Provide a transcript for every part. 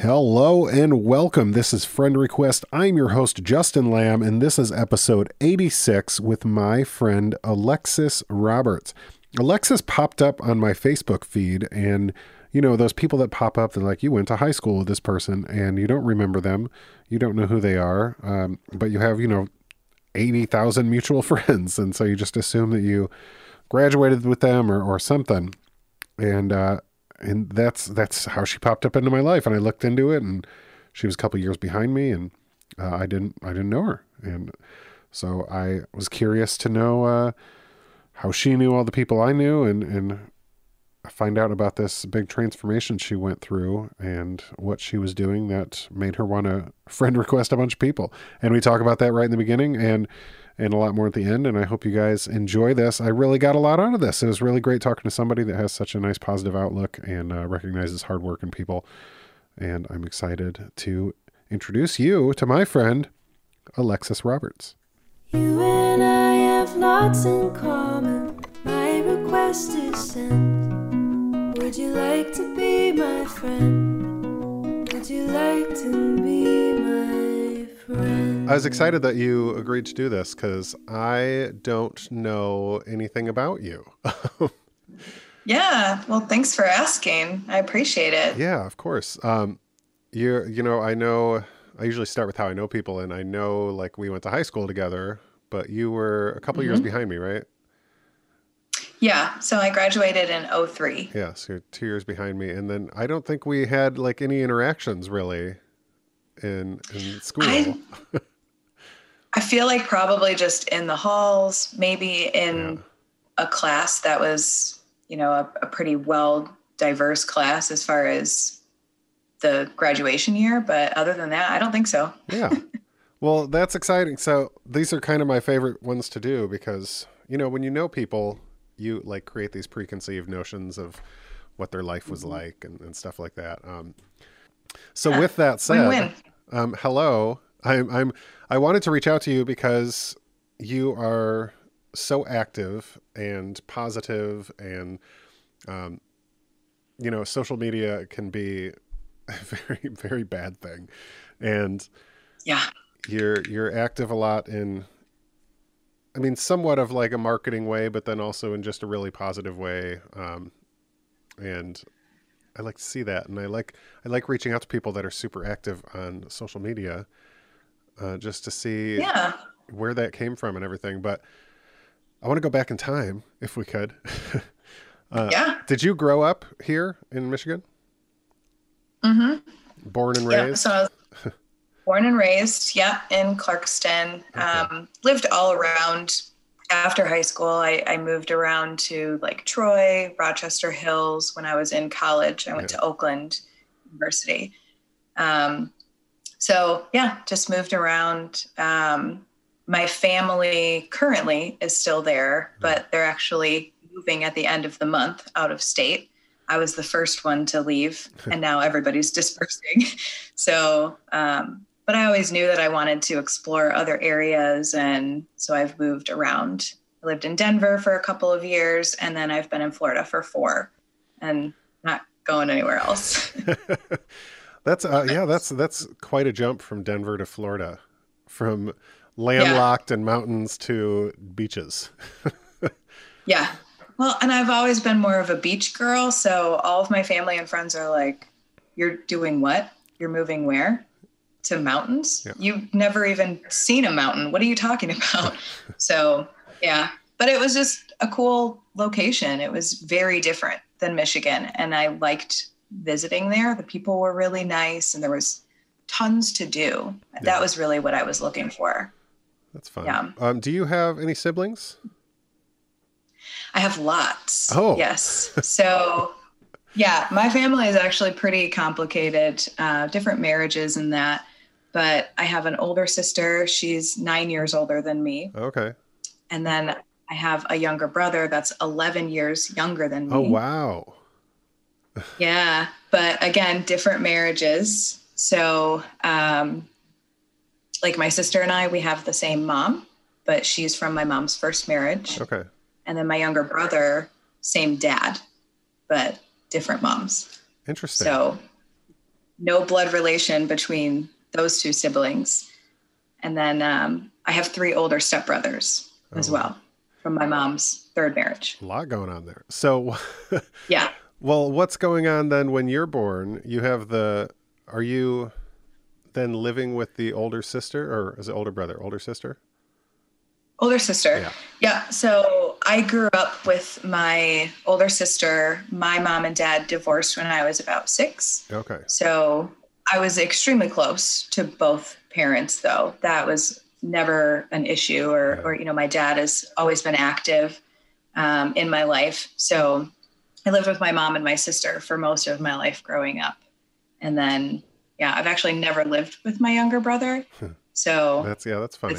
Hello and welcome. This is Friend Request. I'm your host, Justin Lamb, and this is episode 86 with my friend, Alexis Roberts. Alexis popped up on my Facebook feed, and you know, those people that pop up, they're like, you went to high school with this person, and you don't remember them. You don't know who they are, but you have, you know, 80,000 mutual friends, and so you just assume that you graduated with them or something, and that's how she popped up into my life. And I looked into it, and she was a couple years behind me, and I didn't know her. And so I was curious to know how she knew all the people I knew, and find out about this big transformation she went through and what she was doing that made her want to friend request a bunch of people. And we talk about that right in the beginning and a lot more at the end. And I hope you guys enjoy this. I really got a lot out of this. It was really great talking to somebody that has such a nice positive outlook and recognizes hard work in people. And I'm excited to introduce you to my friend, Alexis Roberts. You and I have lots in common. My request is sent. Would you like to be my friend? Would you like to be my friend? I was excited that you agreed to do this because I don't know anything about you. Yeah. Well, thanks for asking. I appreciate it. Yeah, of course. I usually start with how I know people, and I know like we went to high school together, but you were a couple years behind me, right? Yeah. So I graduated in 2003. Yeah. So you're 2 years behind me. And then I don't think we had like any interactions really in school. I feel like probably just in the halls, maybe in a class that was, you know, a pretty well diverse class as far as the graduation year. But other than that, I don't think so. Yeah. Well, that's exciting. So these are kind of my favorite ones to do because, you know, when you know people, you like create these preconceived notions of what their life was like and stuff like that. So with that said, hello. I wanted to reach out to you because you are so active and positive, and you know, social media can be a very, very bad thing. And yeah, you're active a lot in, I mean, somewhat of like a marketing way, but then also in just a really positive way. And I like to see that, and I like reaching out to people that are super active on social media, just to see where that came from and everything. But I want to go back in time, if we could. Did you grow up here in Michigan? Mm-hmm. Born and raised. So I was born and raised, in Clarkston. Okay. Lived all around. After high school, I moved around to like Troy, Rochester Hills. When I was in college, I went to Oakland University. Just moved around. My family currently is still there, but they're actually moving at the end of the month out of state. I was the first one to leave, and now everybody's dispersing. So, but I always knew that I wanted to explore other areas. And so I've moved around. I lived in Denver for a couple of years, and then I've been in Florida for 4, and not going anywhere else. That's quite a jump from Denver to Florida, from landlocked and mountains to beaches. Yeah. Well, and I've always been more of a beach girl. So all of my family and friends are like, you're doing what? You're moving where? To mountains? Yeah. You've never even seen a mountain. What are you talking about? But it was just a cool location. It was very different than Michigan, and I liked visiting there. The people were really nice, and there was tons to do. Yeah. That was really what I was looking for. That's fun. Yeah. Do you have any siblings? I have lots. Oh, yes. So yeah, my family is actually pretty complicated, different marriages and that. But I have an older sister. She's 9 years older than me. Okay. And then I have a younger brother that's 11 years younger than me. Oh, wow. Yeah. But again, different marriages. So like my sister and I, we have the same mom, but she's from my mom's first marriage. Okay. And then my younger brother, same dad, but different moms. Interesting. So no blood relation between those two siblings. And then I have three older stepbrothers as well from my mom's third marriage. A lot going on there. So yeah. Well, what's going on then when you're born? You have the, are you then living with the older sister, or is it older brother, older sister? Older sister. Yeah. Yeah. So I grew up with my older sister. My mom and dad divorced when I was about 6. Okay. So I was extremely close to both parents, though. That was never an issue, or, right. or you know, my dad has always been active in my life. So I lived with my mom and my sister for most of my life growing up. And then, yeah, I've actually never lived with my younger brother. So that's funny.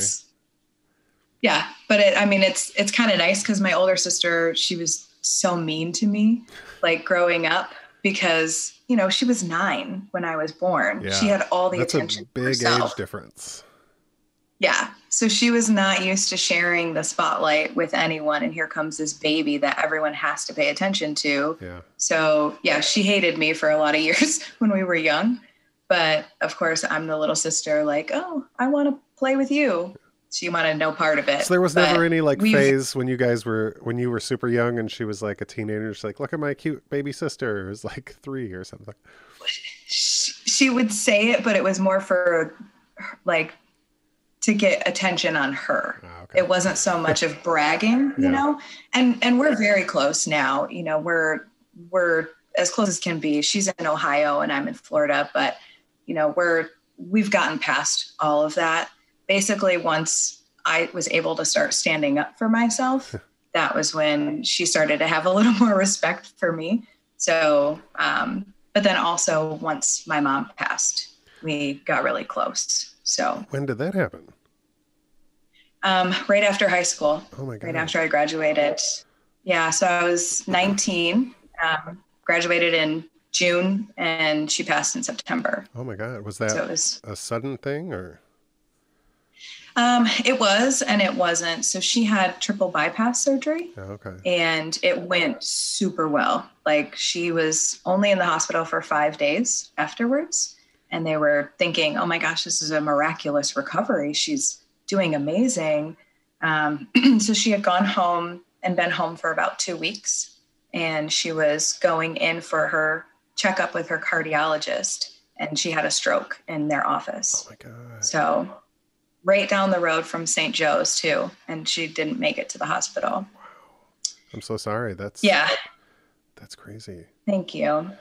Yeah. But it, I mean, it's kind of nice because my older sister, she was so mean to me, like growing up, because, you know, she was 9 when I was born. Yeah. She had all the attention. That's a big age difference. Yeah. So she was not used to sharing the spotlight with anyone. And here comes this baby that everyone has to pay attention to. Yeah. So yeah, she hated me for a lot of years when we were young. But of course, I'm the little sister, like, oh, I want to play with you. She wanted no part of it. So there was never any like phase when you guys were, when you were super young and she was like a teenager, she's like, look at my cute baby sister who's like 3 or something. She would say it, but it was more for like to get attention on her. Oh, okay. It wasn't so much of bragging, you know, and we're very close now, you know, we're as close as can be. She's in Ohio and I'm in Florida, but you know, we've gotten past all of that. Basically, once I was able to start standing up for myself, that was when she started to have a little more respect for me. So, but then also once my mom passed, we got really close. So when did that happen? Right after high school. Oh my God. Right after I graduated. Yeah. So I was 19, graduated in June, and she passed in September. Oh my God. Was that a sudden thing or? It was, and it wasn't. So she had triple bypass surgery. Oh, okay. And it went super well. Like she was only in the hospital for 5 days afterwards. And they were thinking, oh my gosh, this is a miraculous recovery. She's doing amazing. So she had gone home and been home for about 2 weeks, and she was going in for her checkup with her cardiologist, and she had a stroke in their office. Oh my God. So right down the road from St. Joe's too. And she didn't make it to the hospital. Wow. I'm so sorry. That's crazy. Thank you.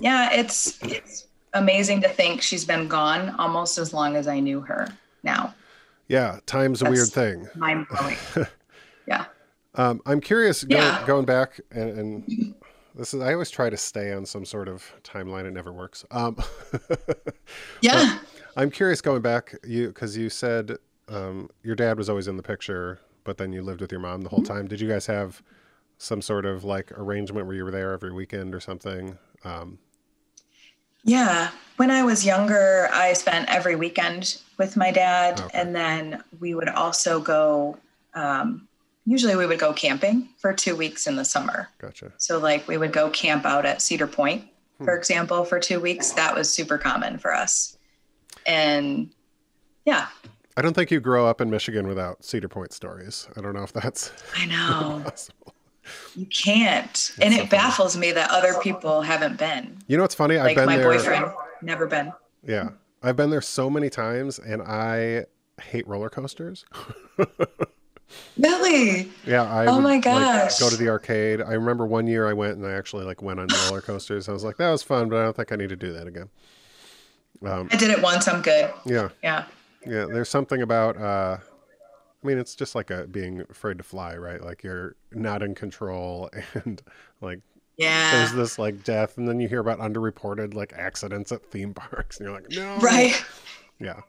Yeah. It's amazing to think she's been gone almost as long as I knew her now. Yeah. Time's a weird thing. Mind blowing. Yeah. I'm curious going back and this is, I always try to stay on some sort of timeline. It never works. Yeah. I'm curious going back, because you said your dad was always in the picture, but then you lived with your mom the whole time. Did you guys have some sort of like arrangement where you were there every weekend or something? Yeah. When I was younger, I spent every weekend with my dad. Okay. And then we would also go, usually we would go camping for 2 weeks in the summer. Gotcha. So like we would go camp out at Cedar Point, for example, for 2 weeks. That was super common for us. And yeah, I don't think you grow up in Michigan without Cedar Point stories. I don't know if that's possible. You can't. That's and so it baffles me that other people haven't been. You know what's funny? Like I've been there. My boyfriend, never been. Yeah. I've been there so many times and I hate roller coasters. Really? Yeah. My gosh. Like, go to the arcade. I remember one year I went and I actually like went on roller coasters. I was like, that was fun, but I don't think I need to do that again. I did it once. I'm good. Yeah. Yeah. Yeah. There's something about, I mean, it's just like being afraid to fly, right? Like you're not in control and like, there's this like death. And then you hear about underreported like accidents at theme parks and you're like, no. Right. Yeah.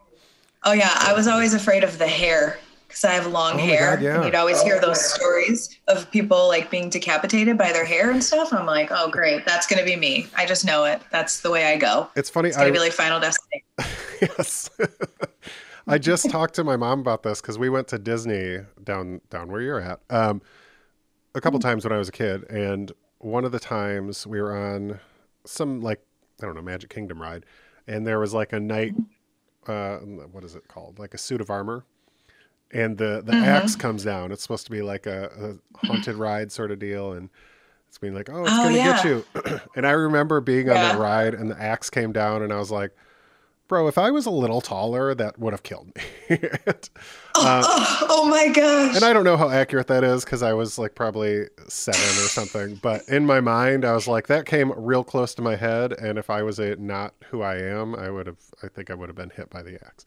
Oh yeah. I was always afraid of the hair because I have long hair. God, yeah. And you'd always hear those stories of people like being decapitated by their hair and stuff. And I'm like, oh great, that's going to be me. I just know it. That's the way I go. It's funny. It's going to be like Final Destination. Yes. I just talked to my mom about this because we went to Disney down where you're at a couple times when I was a kid. And one of the times we were on some like, I don't know, Magic Kingdom ride. and there was like a knight, what is it called? Like a suit of armor. And the axe comes down. It's supposed to be like a haunted ride sort of deal. And it's being like, oh, it's going to get you. And I remember being on that ride and the axe came down and I was like, bro, if I was a little taller, that would have killed me. Oh my gosh. And I don't know how accurate that is because I was like probably 7 or something. But in my mind, I was like, that came real close to my head. And if I was not who I am, I think I would have been hit by the axe.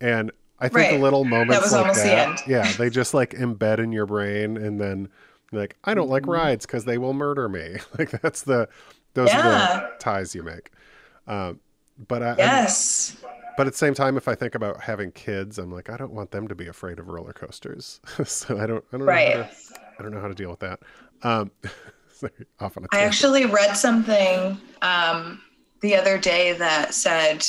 And I think little moments that was almost the end. Yeah, they just like embed in your brain. And then like, I don't like rides because they will murder me. Like those are the ties you make. But at the same time, if I think about having kids, I'm like, I don't want them to be afraid of roller coasters. So I don't know how to deal with that. I actually read something the other day that said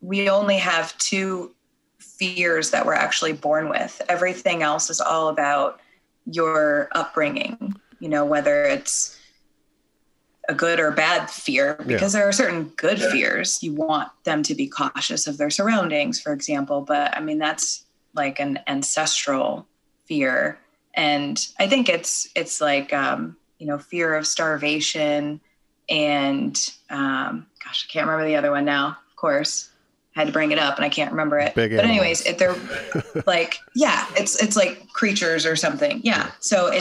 we only have 2 fears that we're actually born with. Everything else is all about your upbringing, you know, whether it's a good or bad fear, because there are certain good fears. You want them to be cautious of their surroundings, for example. But I mean, that's like an ancestral fear. And I think it's like, you know, fear of starvation and, gosh, I can't remember the other one now, of course. I had to bring it up and I can't remember it. Big but anyways, they're like, it's like creatures or something. Yeah. So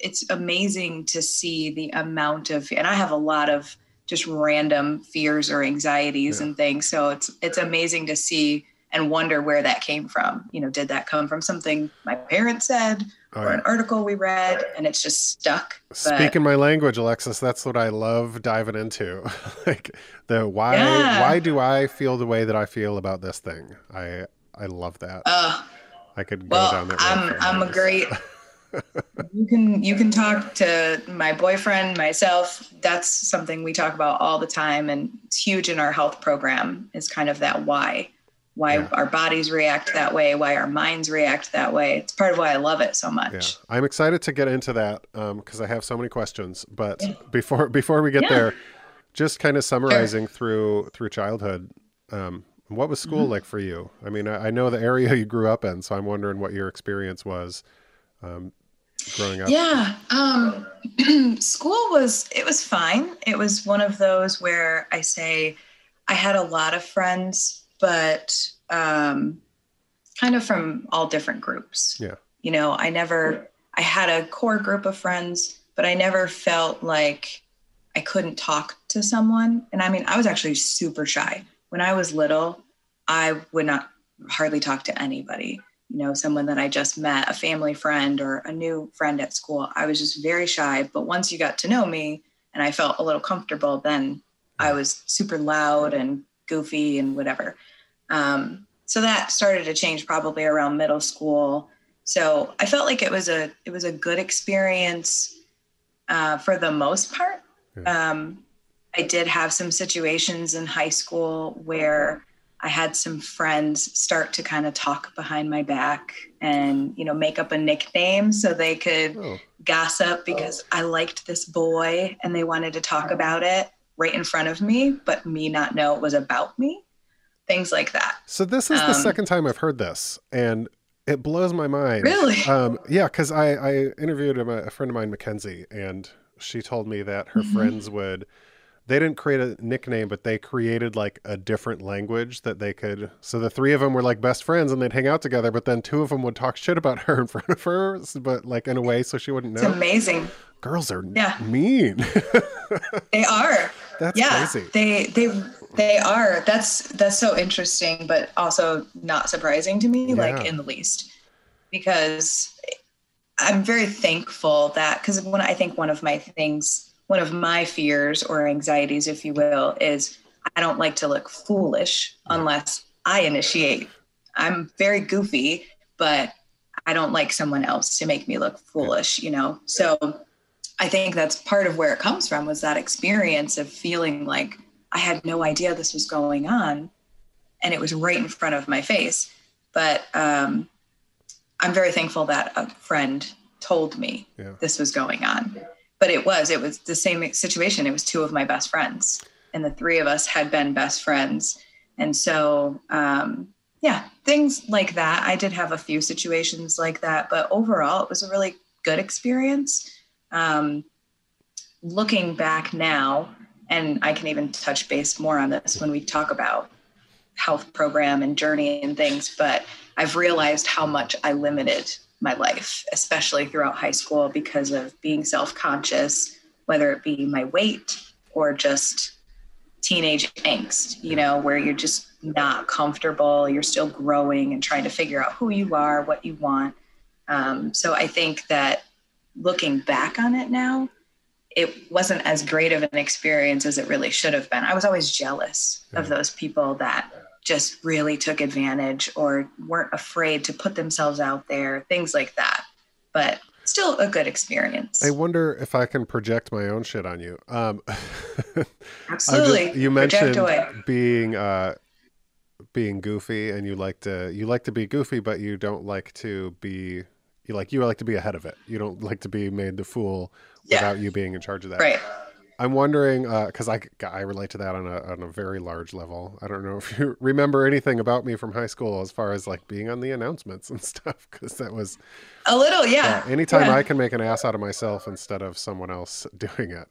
it's amazing to see the amount of, and I have a lot of just random fears or anxieties and things. So it's amazing to see and wonder where that came from. You know, did that come from something my parents said or an article we read and it's just stuck? Speaking my language, Alexis, that's what I love diving into. Like why do I feel the way that I feel about this thing? I love that. I could go down that road. I'm a great... You can talk to my boyfriend, myself. That's something we talk about all the time. And it's huge in our health program is kind of that why our bodies react that way, why our minds react that way. It's part of why I love it so much. Yeah. I'm excited to get into that because I have so many questions. But before we get there, just kind of summarizing through childhood, what was school like for you? I mean, I know the area you grew up in, so I'm wondering what your experience was growing up. School was fine. It was one of those where I say I had a lot of friends, but kind of from all different groups. Yeah. You know, I had a core group of friends, but I never felt like I couldn't talk to someone. And I mean, I was actually super shy. When I was little, I would hardly talk to anybody. You know, someone that I just met, a family friend or a new friend at school. I was just very shy. But once you got to know me and I felt a little comfortable, then I was super loud and goofy and whatever. So that started to change probably around middle school. So I felt like it was a good experience for the most part. Yeah. I did have some situations in high school where I had some friends start to kind of talk behind my back and, you know, make up a nickname so they could gossip because I liked this boy and they wanted to talk about it right in front of me, but me not know it was about me, things like that. So this is the second time I've heard this and it blows my mind. Really? Because I interviewed a friend of mine, Mackenzie, and she told me that her friends would... They didn't create a nickname, but they created like a different language that they could. So the 3 of them were like best friends and they'd hang out together, but then 2 of them would talk shit about her in front of her, but like in a way so she wouldn't know. It's amazing. Girls are mean. They are. That's crazy. They are. That's so interesting, but also not surprising to me, like in the least, because I'm very thankful that, because I think one of my fears or anxieties, if you will, is I don't like to look foolish unless I initiate. I'm very goofy, but I don't like someone else to make me look foolish, you know? So I think that's part of where it comes from, was that experience of feeling like I had no idea this was going on and it was right in front of my face. But I'm very thankful that a friend told me this was going on. But it was the same situation. It was 2 of my best friends. and the three of us had been best friends. And so, yeah, things like that. I did have a few situations like that, but overall it was a really good experience. Looking back now, and I can even touch base more on this when we talk about health program and journey and things, but I've realized how much I limited my life, especially throughout high school, because of being self-conscious, whether it be my weight or just teenage angst, you know, where you're just not comfortable, you're still growing and trying to figure out who you are, what you want. So I think that looking back on it now, it wasn't as great of an experience as it really should have been. I was always jealous of those people that just really took advantage or weren't afraid to put themselves out there, things like that, but still a good experience. I wonder if I can project my own shit on you. Absolutely. You mentioned being goofy, and you like to be goofy, but you don't like to be, you like to be ahead of it. You don't like to be made the fool without you being in charge of that. Right. I'm wondering, because I relate to that on a very large level. I don't know if you remember anything about me from high school as far as like being on the announcements and stuff, because that was a little, anytime I can make an ass out of myself instead of someone else doing it.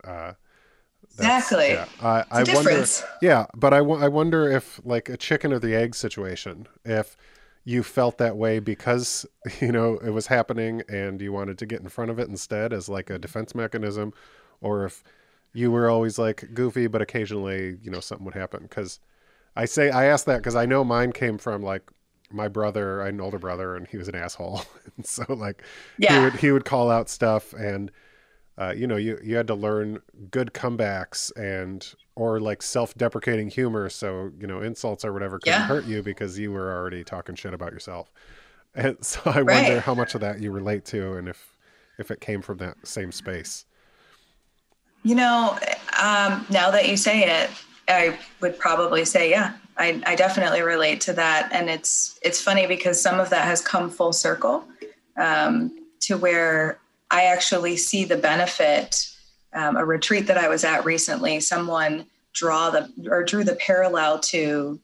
Exactly. Yeah. I wonder. Yeah, but I wonder if like a chicken or the egg situation, if you felt that way because, you know, it was happening and you wanted to get in front of it instead as like a defense mechanism, or if you were always like goofy, but occasionally, you know, something would happen. Cause I asked that cause I know mine came from like my brother. I had an older brother and he was an asshole. And so like, he would call out stuff and, you know, you had to learn good comebacks or like self-deprecating humor. So, you know, insults or whatever couldn't hurt you because you were already talking shit about yourself. And so I wonder how much of that you relate to and if it came from that same space. You know, now that you say it, I would probably say, I definitely relate to that. And it's funny because some of that has come full circle to where I actually see the benefit. A retreat that I was at recently, someone drew the parallel to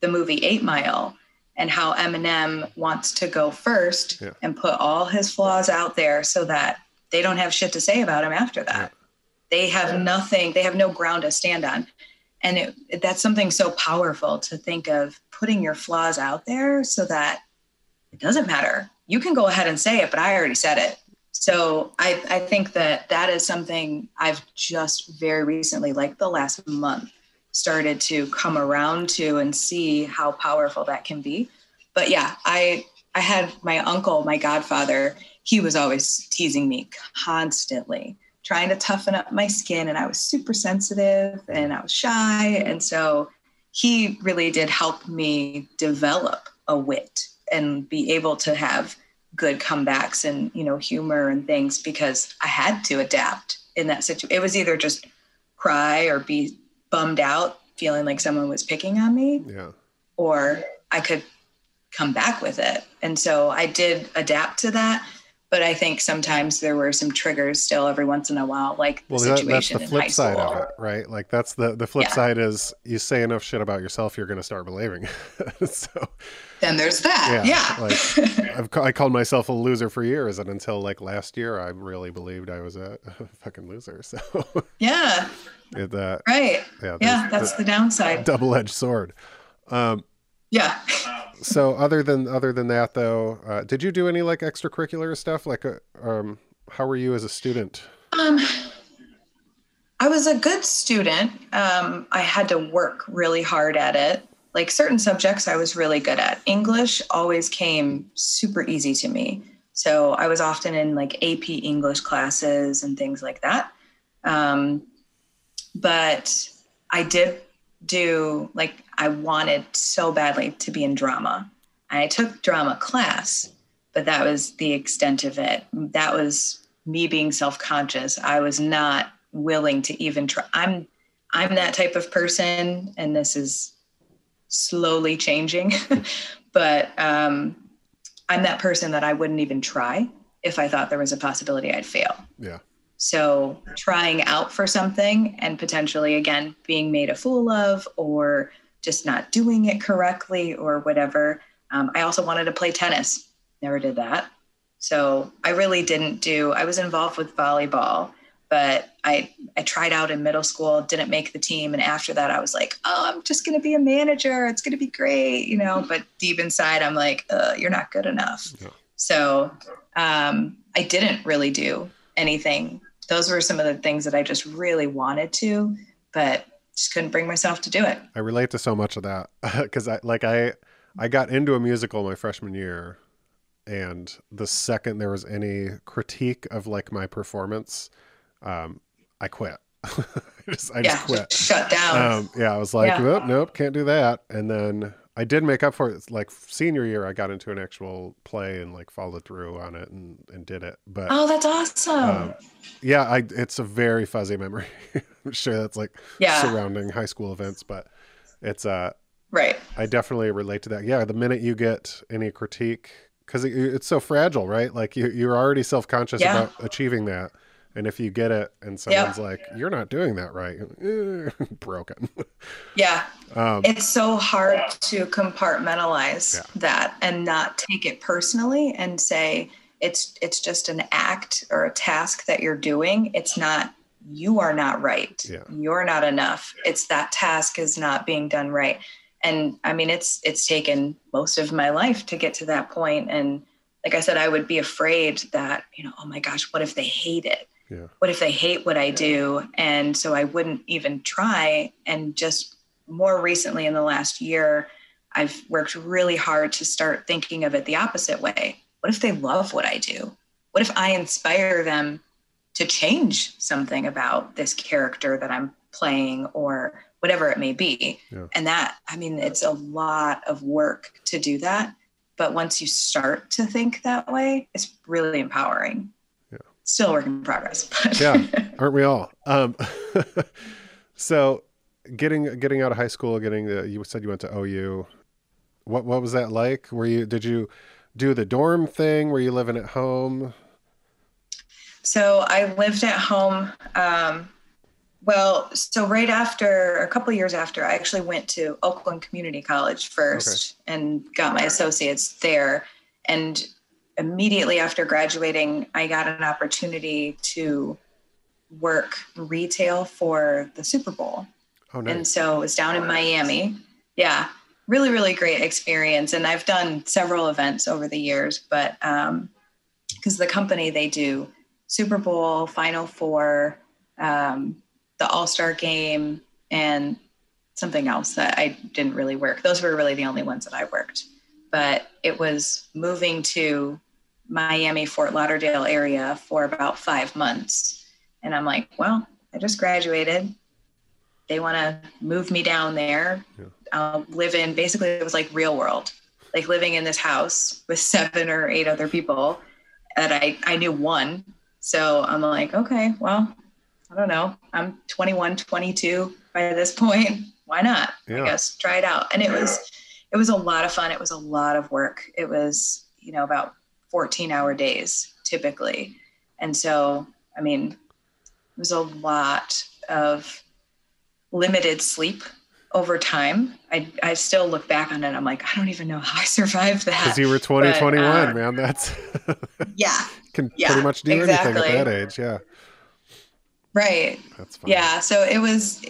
the movie 8 Mile and how Eminem wants to go first and put all his flaws out there so that they don't have shit to say about him after that. Yeah. They have nothing, they have no ground to stand on. And that's something so powerful to think of, putting your flaws out there so that it doesn't matter. You can go ahead and say it, but I already said it. So I think that is something I've just very recently, like the last month, started to come around to and see how powerful that can be. But yeah, I had my uncle, my godfather, he was always teasing me constantly, trying to toughen up my skin, and I was super sensitive and I was shy. And so he really did help me develop a wit and be able to have good comebacks and, you know, humor and things, because I had to adapt in that situation. It was either just cry or be bummed out, feeling like someone was picking on me, or I could come back with it. And so I did adapt to that. But I think sometimes there were some triggers still every once in a while, like the situation in high school. That's the flip side of it, right? Like that's the flip side is you say enough shit about yourself, you're going to start believing it. So then there's that. Yeah. Like I called myself a loser for years, and until like last year, I really believed I was a fucking loser. So right. Yeah, that's the downside. Double-edged sword. Yeah. So other than that though, did you do any like extracurricular stuff? Like, how were you as a student? I was a good student. I had to work really hard at it. Like certain subjects I was really good at. English always came super easy to me. So I was often in like AP English classes and things like that. But I did do, like, I wanted so badly to be in drama. I took drama class, but that was the extent of it. That was me being self-conscious. I was not willing to even try. I'm that type of person, and this is slowly changing, but I'm that person that I wouldn't even try if I thought there was a possibility I'd fail. Yeah. So trying out for something and potentially, again, being made a fool of or just not doing it correctly or whatever. I also wanted to play tennis. Never did that. So I really didn't do, I was involved with volleyball, but I tried out in middle school, didn't make the team. And after that, I was like, oh, I'm just going to be a manager. It's going to be great, you know, but deep inside, I'm like, you're not good enough. No. So I didn't really do anything. Those were some of the things that I just really wanted to, but just couldn't bring myself to do it. I relate to so much of that because I got into a musical my freshman year, and the second there was any critique of like my performance, I quit. I just quit. Shut down. I was like, nope, can't do that. And then I did make up for it. Like senior year, I got into an actual play and like followed through on it and did it. But oh, that's awesome. It's a very fuzzy memory. I'm sure that's like surrounding high school events, but it's right. I definitely relate to that. Yeah, the minute you get any critique, because it's so fragile, right? Like you're already self-conscious about achieving that. And if you get it and someone's like, you're not doing that right, broken. Yeah. It's so hard to compartmentalize that and not take it personally and say it's just an act or a task that you're doing. It's not, you are not right. Yeah. You're not enough. It's that task is not being done right. And I mean, it's taken most of my life to get to that point. And like I said, I would be afraid that, you know, oh my gosh, what if they hate it? Yeah. What if they hate what I do? And so I wouldn't even try. And just more recently in the last year, I've worked really hard to start thinking of it the opposite way. What if they love what I do? What if I inspire them to change something about this character that I'm playing or whatever it may be? Yeah. And that, I mean, it's a lot of work to do that. But once you start to think that way, it's really empowering. Still a work in progress. Yeah, aren't we all? So getting out of high school, you said you went to OU. What was that like? Did you do the dorm thing? Were you living at home? So I lived at home. So right after, a couple of years after, I actually went to Oakland Community College first and got my associates there. And immediately after graduating, I got an opportunity to work retail for the Super Bowl. Oh, nice. And so it was down in Miami. Yeah. Really, really great experience. And I've done several events over the years, but because the company, they do Super Bowl, Final Four, the All-Star Game, and something else that I didn't really work. Those were really the only ones that I worked. But it was moving to Miami, Fort Lauderdale area for about 5 months. And I'm like, well, I just graduated. They want to move me down there. Yeah. I'll live in, basically it was like real world, like living in this house with 7 or 8 other people that I knew one. So I'm like, okay, well, I don't know. I'm 21, 22 by this point. Why not? I guess try it out. And it was a lot of fun. It was a lot of work. It was, you know, about 14-hour days typically. And so, I mean, it was a lot of limited sleep over time. I still look back on it. I'm like, I don't even know how I survived that. Because you were 21, man. That's pretty much do anything at that age. Yeah. Right. That's fun. Yeah. So it was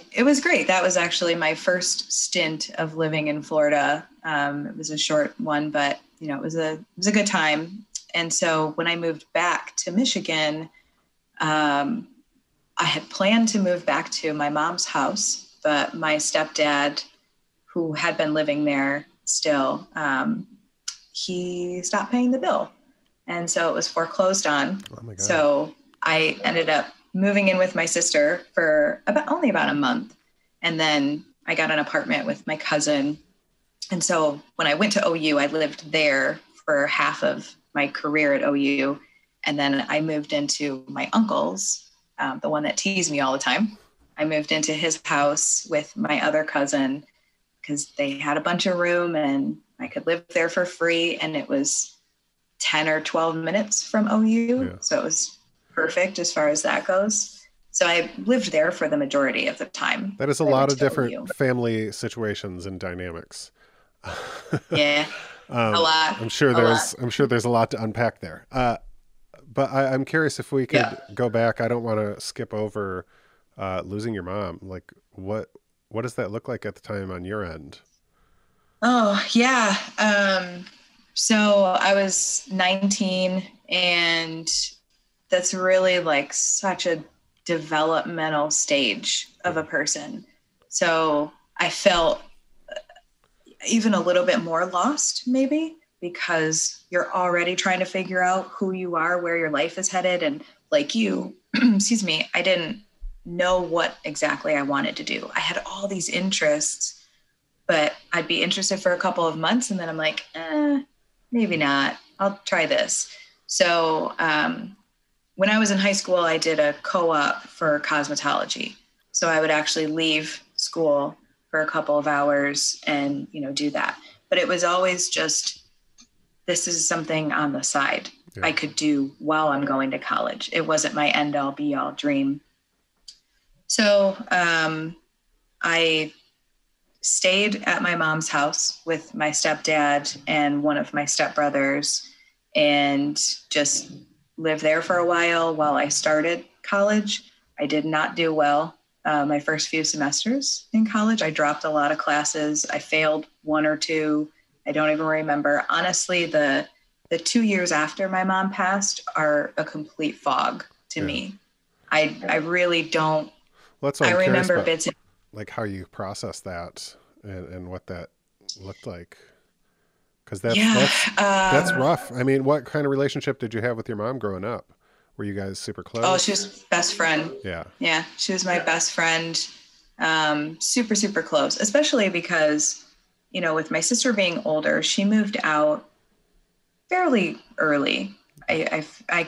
great. That was actually my first stint of living in Florida. It was a short one, but you know, it was a good time. And so when I moved back to Michigan, I had planned to move back to my mom's house, but my stepdad, who had been living there still, he stopped paying the bill. And so it was foreclosed on. Oh my God. So I ended up moving in with my sister for only about a month. And then I got an apartment with my cousin. And so when I went to OU, I lived there for half of my career at OU. And then I moved into my uncle's, the one that teased me all the time. I moved into his house with my other cousin because they had a bunch of room and I could live there for free. And it was 10 or 12 minutes from OU. Yeah. So it was perfect as far as that goes. So I lived there for the majority of the time. That is a lot of different family situations and dynamics. Yeah, a lot. I'm sure there's a lot to unpack there. But I'm curious if we could go back. I don't want to skip over losing your mom. Like, what does that look like at the time on your end? Oh, yeah. So I was 19, and that's really like such a developmental stage of a person. So I felt even a little bit more lost, maybe, because you're already trying to figure out who you are, where your life is headed. And like you, excuse me, I didn't know what exactly I wanted to do. I had all these interests, but I'd be interested for a couple of months. And then I'm like, maybe not. I'll try this. So, when I was in high school, I did a co-op for cosmetology. So I would actually leave school for a couple of hours and, you know, do that. But it was always just, this is something on the side I could do while I'm going to college. It wasn't my end all be all dream. So I stayed at my mom's house with my stepdad and one of my stepbrothers and just lived there for a while I started college. I did not do well my first few semesters in college. I dropped a lot of classes. I failed one or two. I don't even remember. Honestly, the 2 years after my mom passed are a complete fog to me. I really don't. Well, that's what I remember about, bits. Like how you process that and what that looked like. Because that's rough. I mean, what kind of relationship did you have with your mom growing up? Were you guys super close? Oh, she was best friend. Yeah. Yeah. She was my best friend. Super, super close, especially because, you know, with my sister being older, she moved out fairly early. I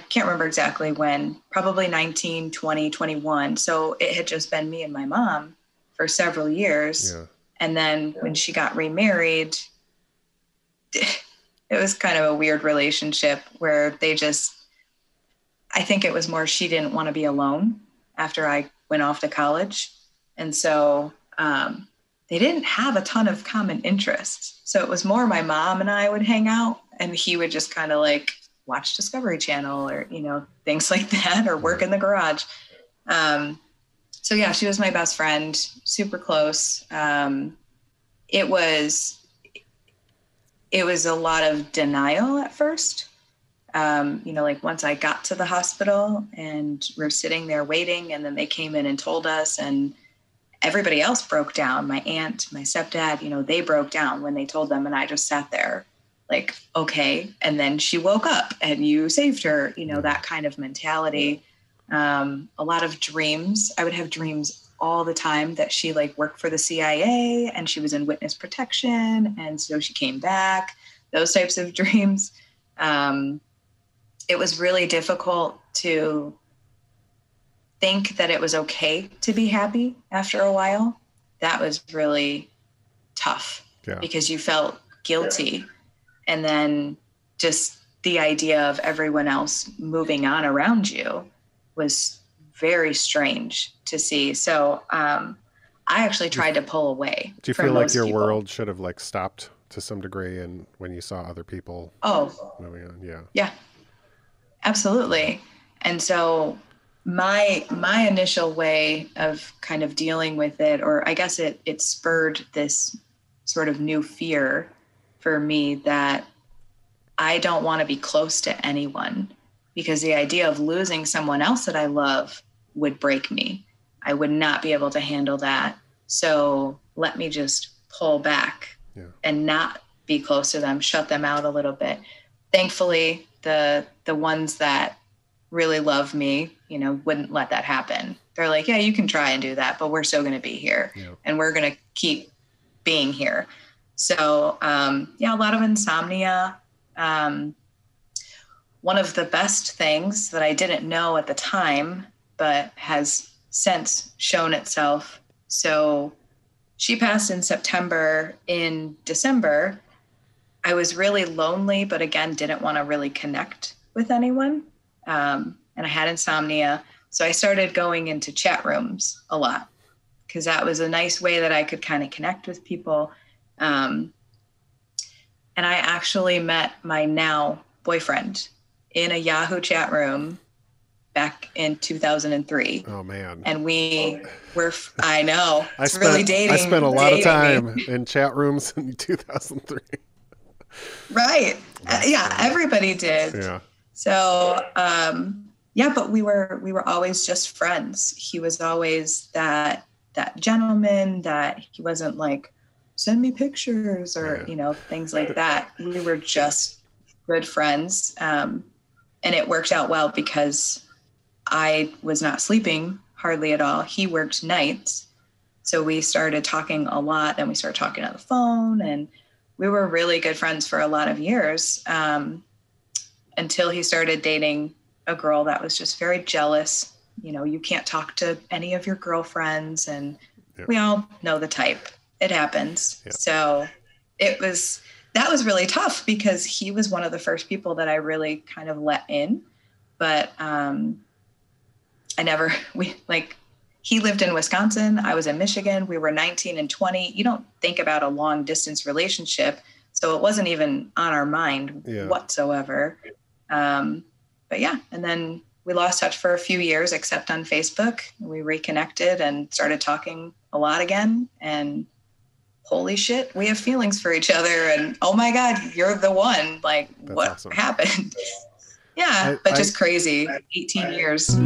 can't remember exactly when, probably 19, 20, 21. So it had just been me and my mom for several years. Yeah. And then when she got remarried, it was kind of a weird relationship where they just, I think it was more, she didn't want to be alone after I went off to college. And so, they didn't have a ton of common interests. So it was more my mom and I would hang out and he would just kind of like watch Discovery Channel or, you know, things like that, or work in the garage. So yeah, she was my best friend, super close. It was a lot of denial at first. You know, like once I got to the hospital and we're sitting there waiting, and then they came in and told us, and everybody else broke down. My aunt, my stepdad, you know, they broke down when they told them. And I just sat there like, okay. And then she woke up and you saved her, you know, that kind of mentality. A lot of dreams. I would have dreams all the time that she like worked for the CIA and she was in witness protection. And so she came back, those types of dreams. It was really difficult to think that it was okay to be happy after a while. That was really tough because you felt guilty. And then just the idea of everyone else moving on around you was very strange to see. So, I actually tried to pull away. Do you feel like your world should have like stopped to some degree? And when you saw other people moving on? Yeah. Yeah, absolutely. And so my initial way of kind of dealing with it, or I guess it spurred this sort of new fear for me that I don't want to be close to anyone, because the idea of losing someone else that I love would break me. I would not be able to handle that. So let me just pull back and not be close to them, shut them out a little bit. Thankfully, the ones that really love me, you know, wouldn't let that happen. They're like, yeah, you can try and do that, but we're still going to be here and we're going to keep being here. So, a lot of insomnia. One of the best things that I didn't know at the time, but has since shown itself. So she passed in September. In December, I was really lonely, but again, didn't want to really connect with anyone. and I had insomnia. So I started going into chat rooms a lot because that was a nice way that I could kind of connect with people. And I actually met my now boyfriend in a Yahoo chat room back in 2003. Oh man. And we were, I know, it's really dating. I spent a lot of time in chat rooms in 2003. Right. Yeah. Everybody did. Yeah. So, yeah, but we were always just friends. He was always that gentleman that he wasn't like, send me pictures or, yeah, you know, things like that. We were just good friends. And it worked out well because I was not sleeping hardly at all. He worked nights. So we started talking a lot and we started talking on the phone and we were really good friends for a lot of years, until he started dating a girl that was just very jealous. You know, you can't talk to any of your girlfriends and yep, we all know the type. It happens. Yep. So that was really tough because he was one of the first people that I really kind of let in, but, he lived in Wisconsin. I was in Michigan. We were 19 and 20. You don't think about a long distance relationship. So it wasn't even on our mind whatsoever. But yeah. And then we lost touch for a few years, except on Facebook. We reconnected and started talking a lot again. And holy shit, we have feelings for each other. And oh my God, you're the one. Like, that's what awesome happened? Yeah. Just crazy. 18 years.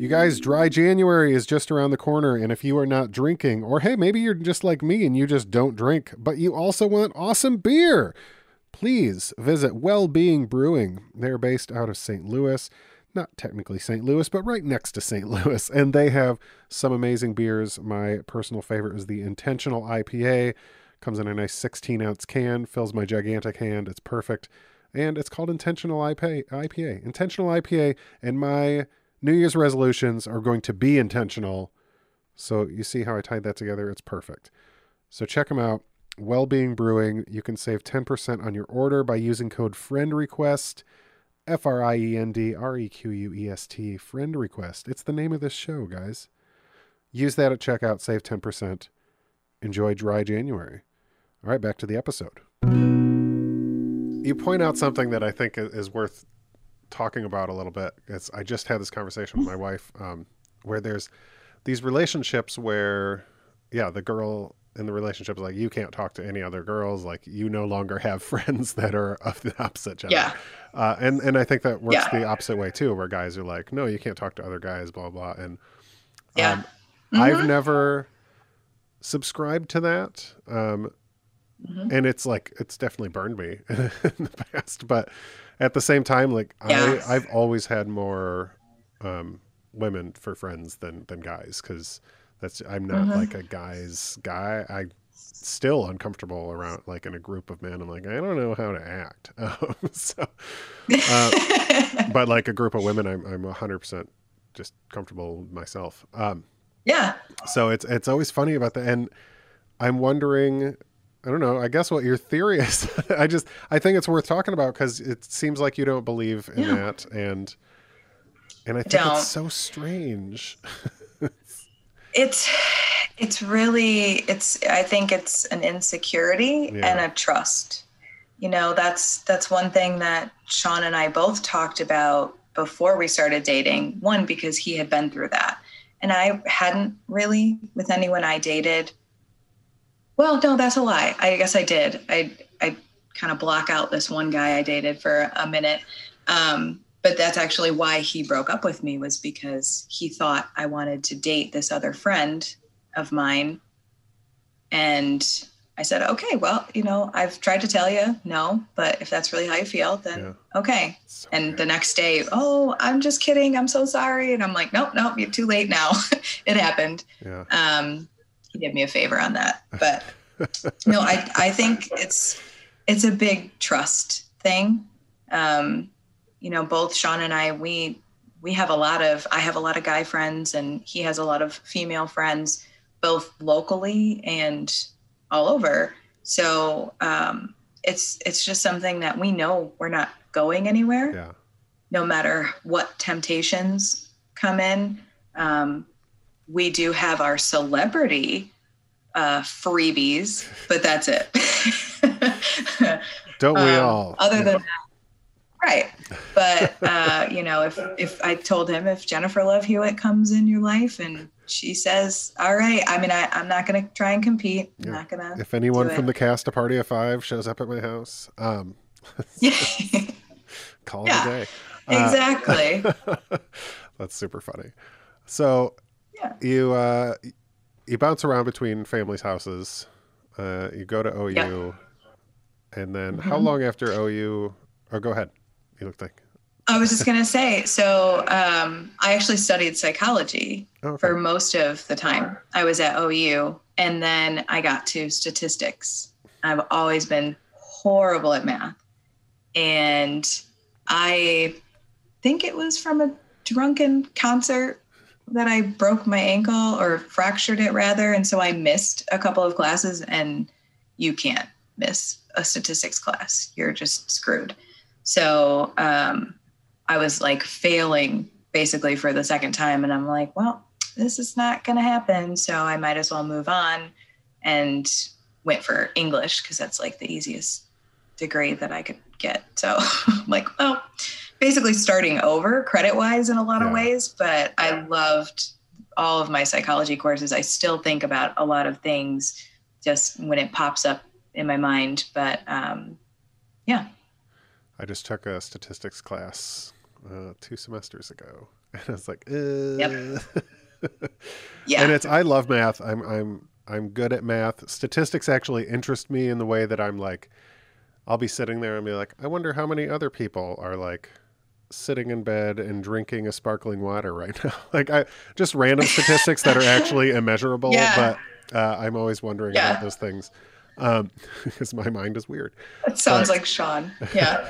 You guys, dry January is just around the corner, and if you are not drinking, or hey, maybe you're just like me and you just don't drink, but you also want awesome beer, please visit Wellbeing Brewing. They're based out of St. Louis, not technically St. Louis, but right next to St. Louis, and they have some amazing beers. My personal favorite is the Intentional IPA. Comes in a nice 16-ounce can, fills my gigantic hand. It's perfect, and it's called Intentional IPA. Intentional IPA, and my New Year's resolutions are going to be intentional. So you see how I tied that together? It's perfect. So check them out. Wellbeing Brewing. You can save 10% on your order by using code FRIENDREQUEST, FRIENDREQUEST, Friend Request. It's the name of this show, guys. Use that at checkout. Save 10%. Enjoy dry January. All right, back to the episode. You point out something that I think is worth talking about a little bit. I just had this conversation with my wife, where there's these relationships where, yeah, the girl in the relationship is like, you can't talk to any other girls. Like, you no longer have friends that are of the opposite gender. Yeah. And I think that works the opposite way too, where guys are like, no, you can't talk to other guys, blah, blah. And I've never subscribed to that. And it's like, it's definitely burned me in the past, but at the same time, like I've always had more women for friends than guys, because I'm not like a guy's guy. I'm still uncomfortable around like in a group of men. I'm like, I don't know how to act. But like a group of women, I'm 100% just comfortable myself. So it's always funny about that, and I'm wondering, I don't know, I guess what your theory is. I think it's worth talking about because it seems like you don't believe in that. And I think it's so strange. I think it's an insecurity and a trust. You know, that's one thing that Sean and I both talked about before we started dating. One, because he had been through that. And I hadn't really with anyone I dated. Well, no, that's a lie. I guess I did. I kind of block out this one guy I dated for a minute. But that's actually why he broke up with me, was because he thought I wanted to date this other friend of mine. And I said, okay, well, you know, I've tried to tell you no, but if that's really how you feel, then okay. So and the next day, oh, I'm just kidding. I'm so sorry. And I'm like, nope, you're too late now. It happened. Yeah. He did me a favor on that, but no, I think it's a big trust thing. You know, both Sean and I, I have a lot of guy friends and he has a lot of female friends, both locally and all over. So, it's just something that we know we're not going anywhere. Yeah. no matter what temptations come in. We do have our celebrity freebies, but that's it. Don't we all? Other than that, right. But, you know, if I told him, if Jennifer Love Hewitt comes in your life and she says, all right, I mean, I'm not going to try and compete. I'm not going to. If anyone from the cast of Party of Five shows up at my house, call it a day. Exactly. That's super funny. So you bounce around between families' houses. You go to OU, and then how long after OU? Or go ahead. You looked like. I was just gonna say. So I actually studied psychology for most of the time I was at OU, and then I got to statistics. I've always been horrible at math, and I think it was from a drunken concert that I broke my ankle, or fractured it rather. And so I missed a couple of classes, and you can't miss a statistics class. You're just screwed. So I was like failing basically for the second time, and I'm like, well, this is not going to happen. So I might as well move on, and went for English, because that's like the easiest degree that I could get. So I'm like, well, basically starting over credit wise in a lot of ways, but I loved all of my psychology courses. I still think about a lot of things just when it pops up in my mind, but I just took a statistics class 2 semesters ago, and I was like, and it's, I love math. I'm good at math. Statistics actually interest me in the way that I'm like, I'll be sitting there and be like, I wonder how many other people are like sitting in bed and drinking a sparkling water right now. Like, I just random statistics that are actually immeasurable, but I'm always wondering about those things because my mind is weird. It sounds like Sean. Yeah.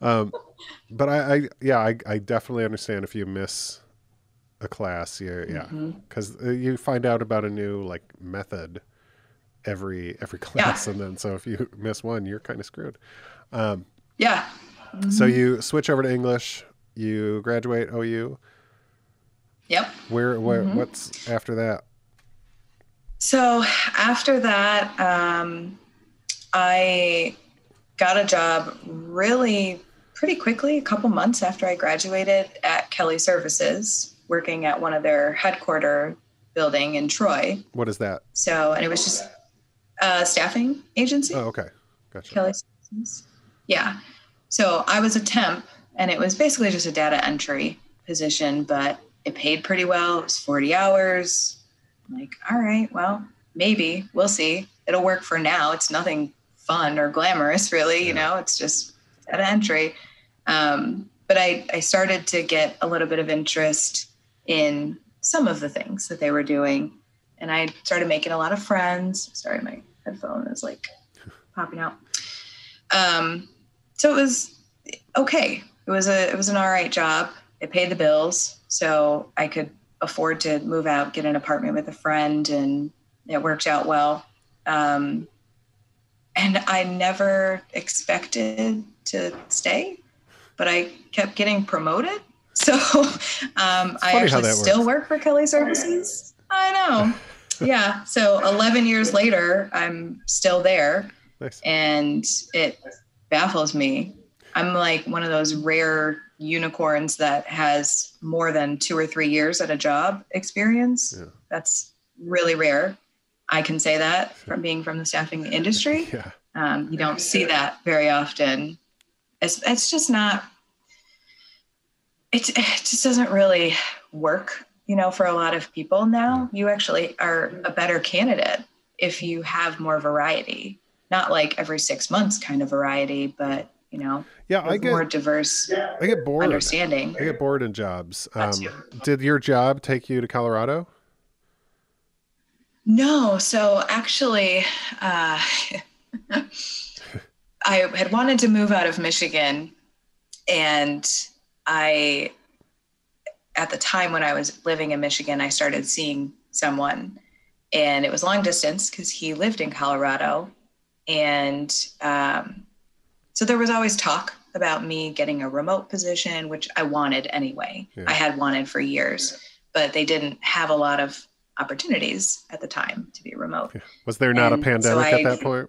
But I definitely understand if you miss a class. Because you find out about a new like method every class, and then so if you miss one, you're kind of screwed. So you switch over to English, you graduate OU. What's after that? So after that, I got a job really pretty quickly, a couple months after I graduated, at Kelly Services, working at one of their headquarter building in Troy. What is that? So, and it was just staffing agency. Oh, okay. Gotcha. Kelly Services. Yeah. So I was a temp, and it was basically just a data entry position, but it paid pretty well. It was 40 hours. I'm like, all right, well, maybe we'll see. It'll work for now. It's nothing fun or glamorous really, you know, it's just data entry. But I started to get a little bit of interest in some of the things that they were doing. And I started making a lot of friends. Sorry, my headphone is like popping out. So it was okay. It was an all right job. It paid the bills, so I could afford to move out, get an apartment with a friend, and it worked out well. And I never expected to stay, but I kept getting promoted. So I actually still work for Kelly Services. I know. Yeah. So 11 years later, I'm still there. Nice. And it baffles me. I'm like one of those rare unicorns that has more than 2 or 3 years at a job experience. Yeah. That's really rare. I can say that from being from the staffing industry. Yeah. You don't see that very often. It's just not, it just doesn't really work. You know, for a lot of people now, you actually are a better candidate if you have more variety, not like every 6 months kind of variety, but, you know, more diverse understanding. I get bored in jobs. Did your job take you to Colorado? No. So actually, I had wanted to move out of Michigan, and at the time when I was living in Michigan, I started seeing someone, and it was long distance because he lived in Colorado. And so there was always talk about me getting a remote position, which I wanted anyway. Yeah. I had wanted for years, but they didn't have a lot of opportunities at the time to be remote. Yeah. Was there not a pandemic at that point?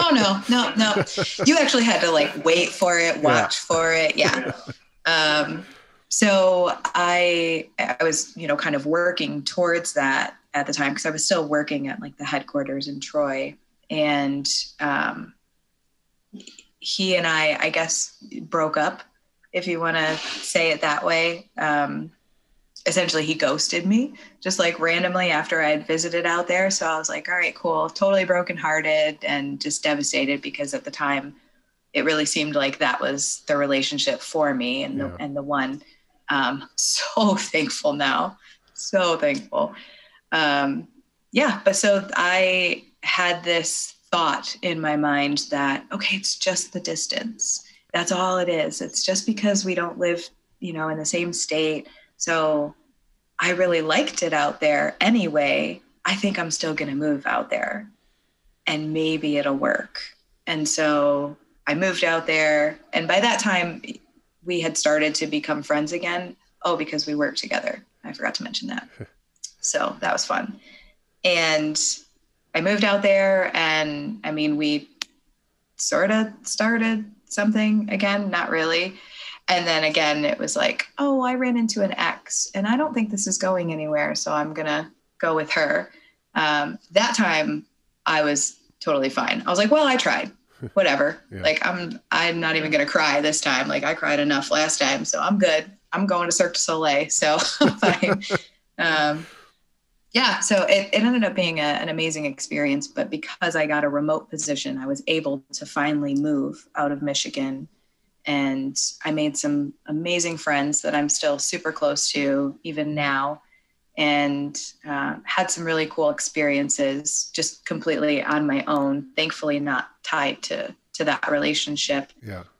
Oh, no. You actually had to like wait for it, watch for it. Yeah. So I was, you know, kind of working towards that at the time because I was still working at like the headquarters in Troy. And he and I guess, broke up, if you want to say it that way. Essentially, he ghosted me just like randomly after I had visited out there. So I was like, all right, cool. Totally brokenhearted and just devastated because at the time it really seemed like that was the relationship for me and the one. So thankful now. So thankful. But so I had this thought in my mind that, okay, it's just the distance. That's all it is. It's just because we don't live, you know, in the same state. So I really liked it out there anyway. I think I'm still going to move out there and maybe it'll work. And so I moved out there. And by that time we had started to become friends again. Oh, because we worked together. I forgot to mention that. So that was fun. And I moved out there and I mean, we sort of started something again, not really. And then again, it was like, oh, I ran into an ex and I don't think this is going anywhere. So I'm going to go with her. That time I was totally fine. I was like, well, I tried, whatever. Like I'm not even going to cry this time. Like I cried enough last time. So I'm good. I'm going to Cirque du Soleil. So I'm fine. So it ended up being an amazing experience, but because I got a remote position, I was able to finally move out of Michigan. And I made some amazing friends that I'm still super close to even now, and had some really cool experiences just completely on my own, thankfully not tied to that relationship,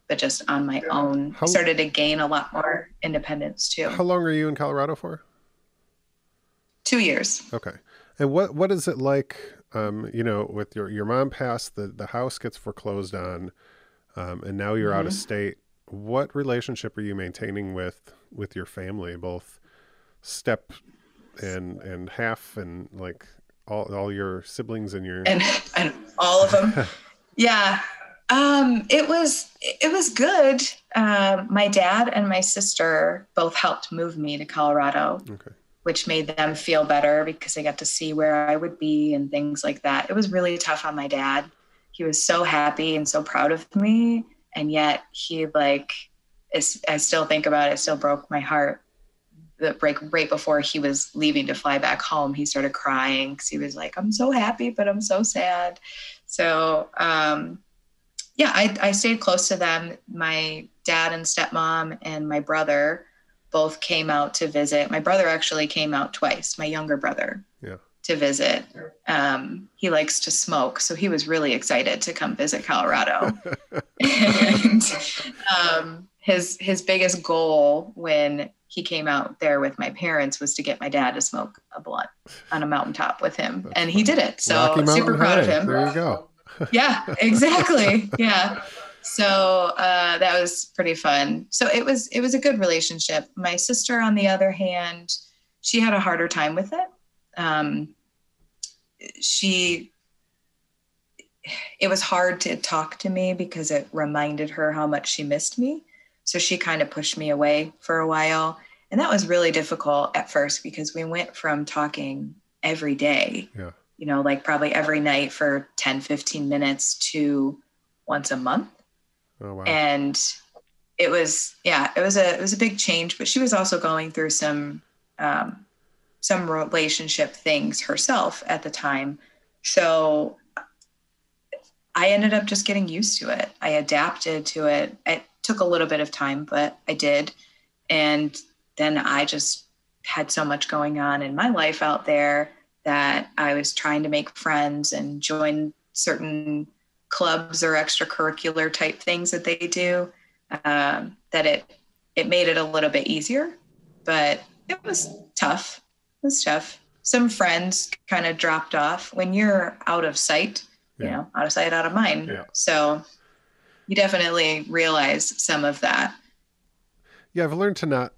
but just on my own. Started to gain a lot more independence too. How long are you in Colorado for? 2 years. Okay. And what is it like, you know, with your mom passed, the house gets foreclosed on, and now you're out of state. What relationship are you maintaining with your family, both step and half and like all your siblings and your and all of them? It was good. My dad and my sister both helped move me to Colorado, which made them feel better because they got to see where I would be and things like that. It was really tough on my dad. He was so happy and so proud of me. And yet he I still think about it. It still broke my heart. The break right before he was leaving to fly back home, he started crying because he was like, I'm so happy, but I'm so sad. So, I stayed close to them. My dad and stepmom and my brother both came out to visit. My brother actually came out twice, my younger brother. Yeah. To visit. He likes to smoke. So he was really excited to come visit Colorado. And his biggest goal when he came out there with my parents was to get my dad to smoke a blunt on a mountaintop with him. That's and funny. He did it. So super proud of him. There you go. Yeah, exactly. Yeah. So that was pretty fun. So it was a good relationship. My sister, on the other hand, she had a harder time with it. It was hard to talk to me because it reminded her how much she missed me. So she kind of pushed me away for a while. And that was really difficult at first because we went from talking every day, you know, like probably every night for 10, 15 minutes to once a month. Oh, wow. And it was a big change, but she was also going through some relationship things herself at the time. So I ended up just getting used to it. I adapted to it. It took a little bit of time, but I did. And then I just had so much going on in my life out there that I was trying to make friends and join certain clubs or extracurricular type things that they do, that it made it a little bit easier, but it was tough. That's tough. Some friends kind of dropped off when you're out of sight, out of sight, out of mind. Yeah. So you definitely realize some of that. Yeah, I've learned to not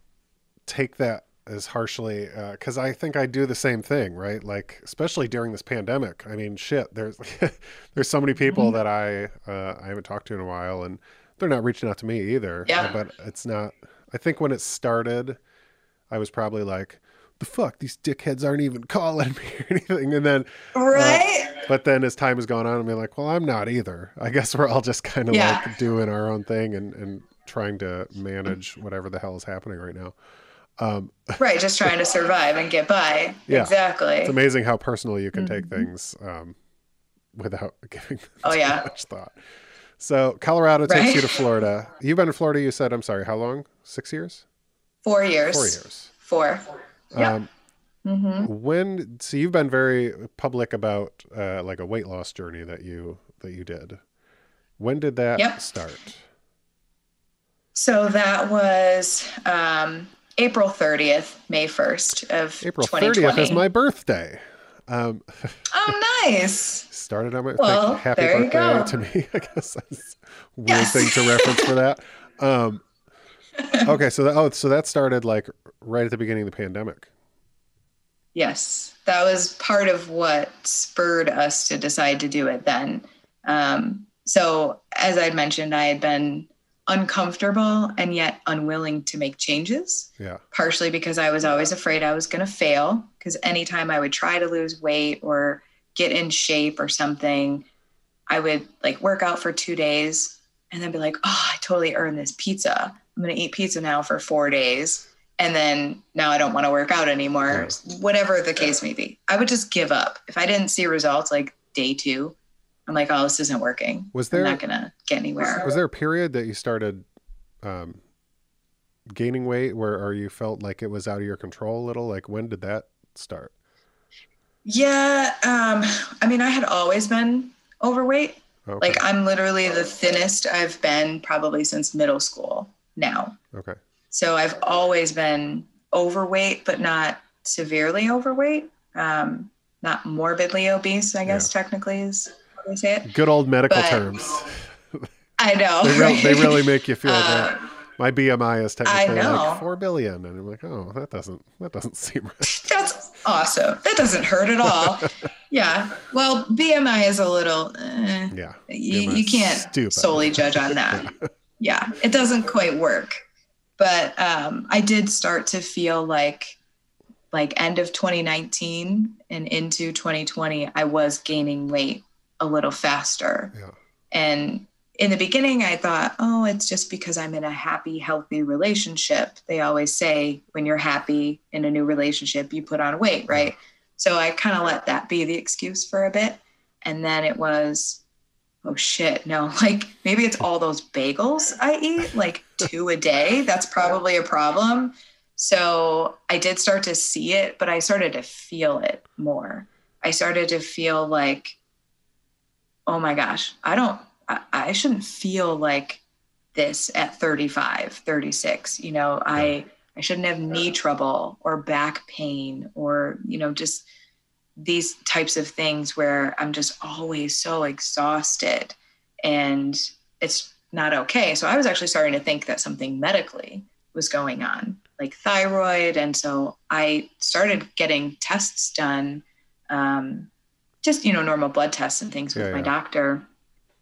take that as harshly, because I think I do the same thing, right? Like, especially during this pandemic. I mean, shit, there's so many people that I haven't talked to in a while, and they're not reaching out to me either. Yeah. But it's not, I think when it started, I was probably like, the fuck, these dickheads aren't even calling me or anything. And then, right. But then as time has gone on, I'm like, well, I'm not either. I guess we're all just kind of like doing our own thing and trying to manage whatever the hell is happening right now. Right. Just trying to survive and get by. Yeah, exactly. It's amazing how personally you can take things without giving them much thought. So Colorado takes you to Florida. You've been in Florida, you said, I'm sorry, how long? 6 years? 4 years. 4 years. Four. Yeah. When, so you've been very public about like a weight loss journey that you did. When did that start? So that was April 30th, May 1st of 2020. April 30th is my birthday. Oh, nice. Started on my happy birthday to me. I guess that's a weird thing to reference for that. Okay, so that started like right at the beginning of the pandemic. Yes, that was part of what spurred us to decide to do it then. So as I'd mentioned, I had been uncomfortable and yet unwilling to make changes. Yeah. Partially because I was always afraid I was going to fail, because anytime I would try to lose weight or get in shape or something, I would like work out for 2 days and then be like, oh, I totally earned this pizza. I'm going to eat pizza now for 4 days. And then now I don't want to work out anymore, whatever the case may be. I would just give up. If I didn't see results like day 2, I'm like, oh, this isn't working. I'm not going to get anywhere. Was there a period that you started gaining weight or you felt like it was out of your control a little? Like, when did that start? Yeah. I mean, I had always been overweight. Okay. Like, I'm literally the thinnest I've been probably since middle school now. Okay. So I've always been overweight, but not severely overweight. Not morbidly obese, I guess technically is what they say it. Good old medical terms. I know. They really make you feel that. My BMI is technically like 4 billion. And I'm like, oh, that doesn't seem right. That's awesome. That doesn't hurt at all. Yeah. Well, BMI is a little, you can't solely judge on that. Yeah. It doesn't quite work. But I did start to feel like end of 2019 and into 2020, I was gaining weight a little faster. Yeah. And in the beginning, I thought, oh, it's just because I'm in a happy, healthy relationship. They always say when you're happy in a new relationship, you put on weight, right? So I kind of let that be the excuse for a bit. And then it was, oh shit, no, like maybe it's all those bagels I eat, like 2 a day. That's probably a problem. So I did start to see it, but I started to feel it more. I started to feel like, oh my gosh, I shouldn't feel like this at 35, 36, you know, I shouldn't have knee trouble or back pain or, you know, just these types of things where I'm just always so exhausted and it's not okay. So I was actually starting to think that something medically was going on, like thyroid. And so I started getting tests done, just, you know, normal blood tests and things with my doctor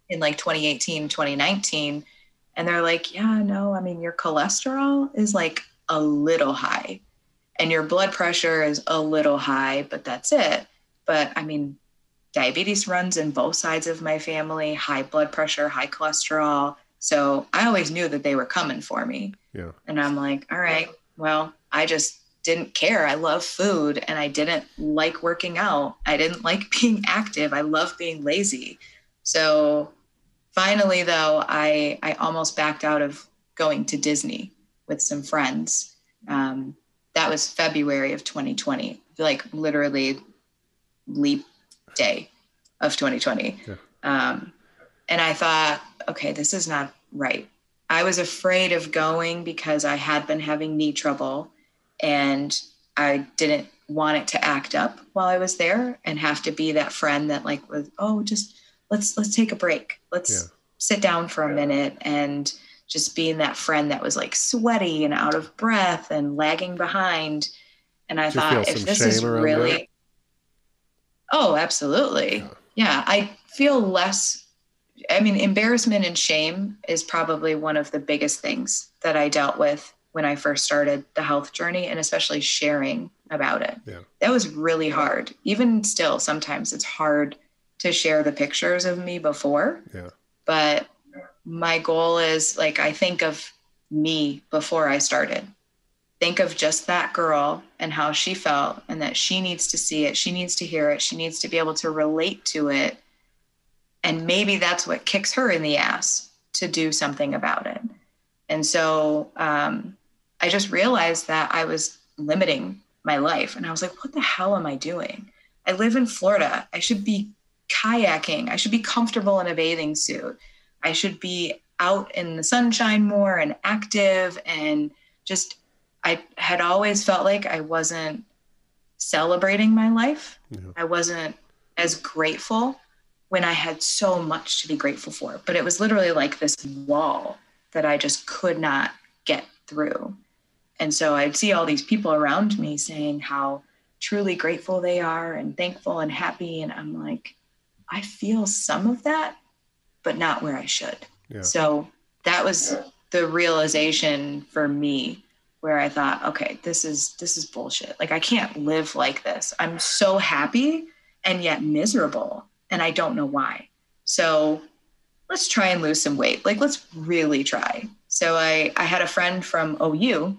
in like 2018, 2019. And they're like, yeah, no, I mean, your cholesterol is like a little high and your blood pressure is a little high, but that's it. But I mean, diabetes runs in both sides of my family, high blood pressure, high cholesterol. So I always knew that they were coming for me. Yeah. And I'm like, all right, well, I just didn't care. I love food and I didn't like working out. I didn't like being active. I love being lazy. So finally, though, I almost backed out of going to Disney with some friends. That was February of 2020, like literally leap day of 2020. Yeah. And I thought, okay, this is not right. I was afraid of going because I had been having knee trouble and I didn't want it to act up while I was there and have to be that friend that like was, oh, just let's take a break. Let's sit down for a minute and just being that friend that was like sweaty and out of breath and lagging behind. And I thought, if this is really, that? Oh, absolutely. Yeah. I feel less, I mean, embarrassment and shame is probably one of the biggest things that I dealt with when I first started the health journey, and especially sharing about it. Yeah. That was really hard. Even still, sometimes it's hard to share the pictures of me before. Yeah. But my goal is, like, I think of me before I started. Think of just that girl and how she felt, and that she needs to see it. She needs to hear it. She needs to be able to relate to it. And maybe that's what kicks her in the ass to do something about it. And so I just realized that I was limiting my life. And I was like, what the hell am I doing? I live in Florida. I should be kayaking. I should be comfortable in a bathing suit. I should be out in the sunshine more and active. And just, I had always felt like I wasn't celebrating my life. Yeah. I wasn't as grateful when I had so much to be grateful for, but it was literally like this wall that I just could not get through. And so I'd see all these people around me saying how truly grateful they are and thankful and happy. And I'm like, I feel some of that, but not where I should. Yeah. So that was the realization for me, where I thought, okay, this is bullshit. Like, I can't live like this. I'm so happy and yet miserable. And I don't know why. So let's try and lose some weight. Like, let's really try. So I had a friend from OU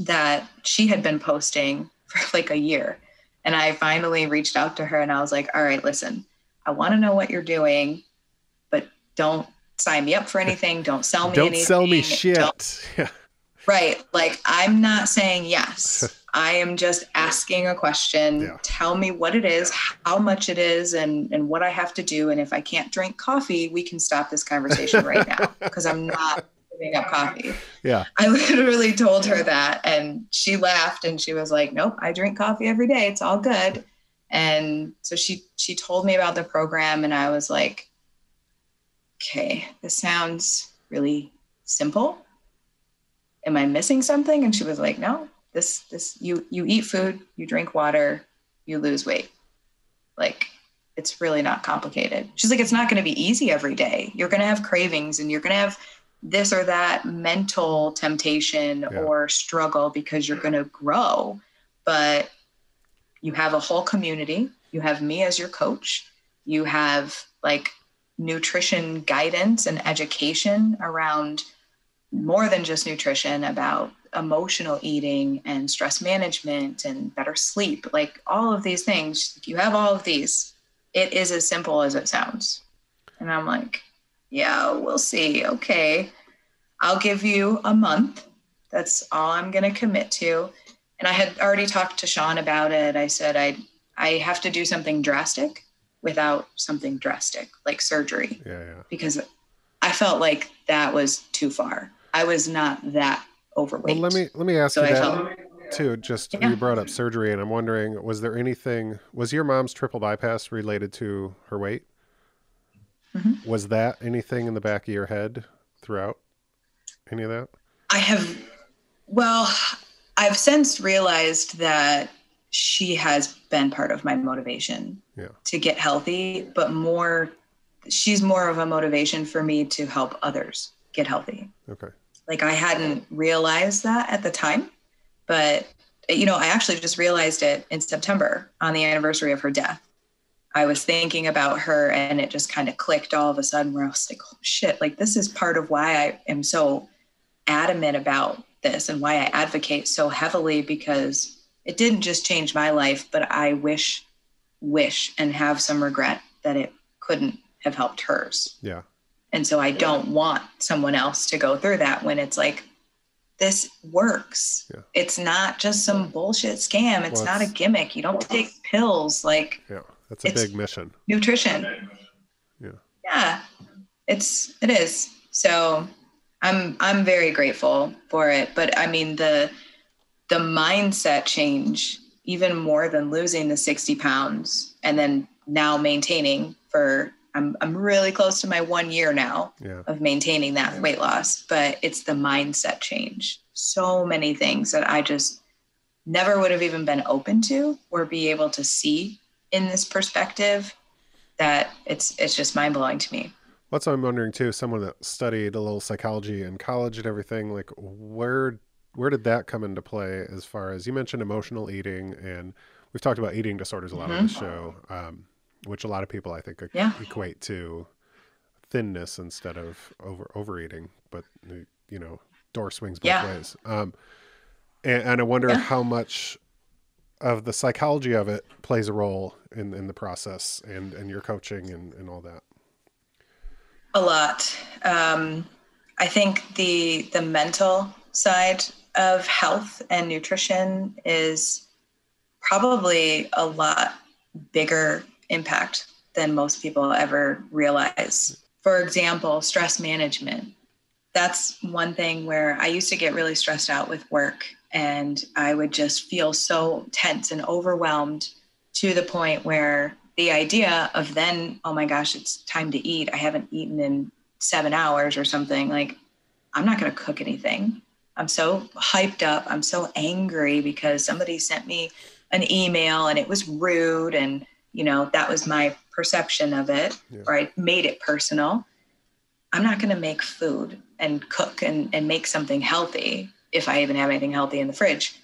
that she had been posting for like a year. And I finally reached out to her and I was like, all right, listen, I want to know what you're doing, but don't sign me up for anything. Don't sell me anything. Don't sell me shit. Right. Like, I'm not saying yes. I am just asking a question. Yeah. Tell me what it is, how much it is, and what I have to do. And if I can't drink coffee, we can stop this conversation right now, because I'm not giving up coffee. Yeah. I literally told her that, and she laughed and she was like, nope, I drink coffee every day. It's all good. And so she told me about the program, and I was like, okay, this sounds really simple. Am I missing something? And she was like, no. This, you eat food, you drink water, you lose weight. Like, it's really not complicated. She's like, it's not going to be easy every day. You're going to have cravings, and you're going to have this or that mental temptation or struggle, because you're going to grow. But you have a whole community. You have me as your coach. You have like nutrition guidance and education around more than just nutrition, about emotional eating and stress management and better sleep, like all of these things. You have all of these. It is as simple as it sounds. And I'm like, yeah, we'll see. Okay. I'll give you a month. That's all I'm going to commit to. And I had already talked to Sean about it. I said, I have to do something drastic without something drastic, like surgery, because I felt like that was too far. I was not that overweight. Well, let me ask you that too. Just you brought up surgery, and I'm wondering, was there anything? Was your mom's triple bypass related to her weight? Mm-hmm. Was that anything in the back of your head throughout? Any of that? I've since realized that she has been part of my motivation to get healthy, but more, she's more of a motivation for me to help others get healthy. Okay. Like, I hadn't realized that at the time, but, you know, I actually just realized it in September on the anniversary of her death. I was thinking about her, and it just kind of clicked all of a sudden, where I was like, oh shit, like, this is part of why I am so adamant about this and why I advocate so heavily, because it didn't just change my life, but I wish and have some regret that it couldn't have helped hers. Yeah. And so I don't want someone else to go through that, when it's like, this works. Yeah. It's not just some bullshit scam. It's not a gimmick. You don't take pills. Like, that's a big mission. Nutrition. Yeah. Yeah. It is. So I'm very grateful for it. But I mean, the mindset change, even more than losing the 60 pounds and then now maintaining for I'm really close to my 1 year now of maintaining that weight loss, but it's the mindset change. So many things that I just never would have even been open to or be able to see in this perspective, that it's just mind blowing to me. Well, that's what I'm wondering too. Someone that studied a little psychology in college and everything, like where did that come into play as far as, you mentioned emotional eating, and we've talked about eating disorders a lot on the show, which a lot of people I think equate to thinness instead of overeating, but you know, door swings both ways. And I wonder how much of the psychology of it plays a role in the process and your coaching and all that. A lot. I think the mental side of health and nutrition is probably a lot bigger impact than most people ever realize. For example, stress management. That's one thing where I used to get really stressed out with work, and I would just feel so tense and overwhelmed to the point where the idea of then, oh my gosh, it's time to eat. I haven't eaten in 7 hours or something. Like, I'm not going to cook anything. I'm so hyped up. I'm so angry because somebody sent me an email and it was rude. And, you know, that was my perception of it, or I made it personal. I'm not going to make food and cook and make something healthy, if I even have anything healthy in the fridge.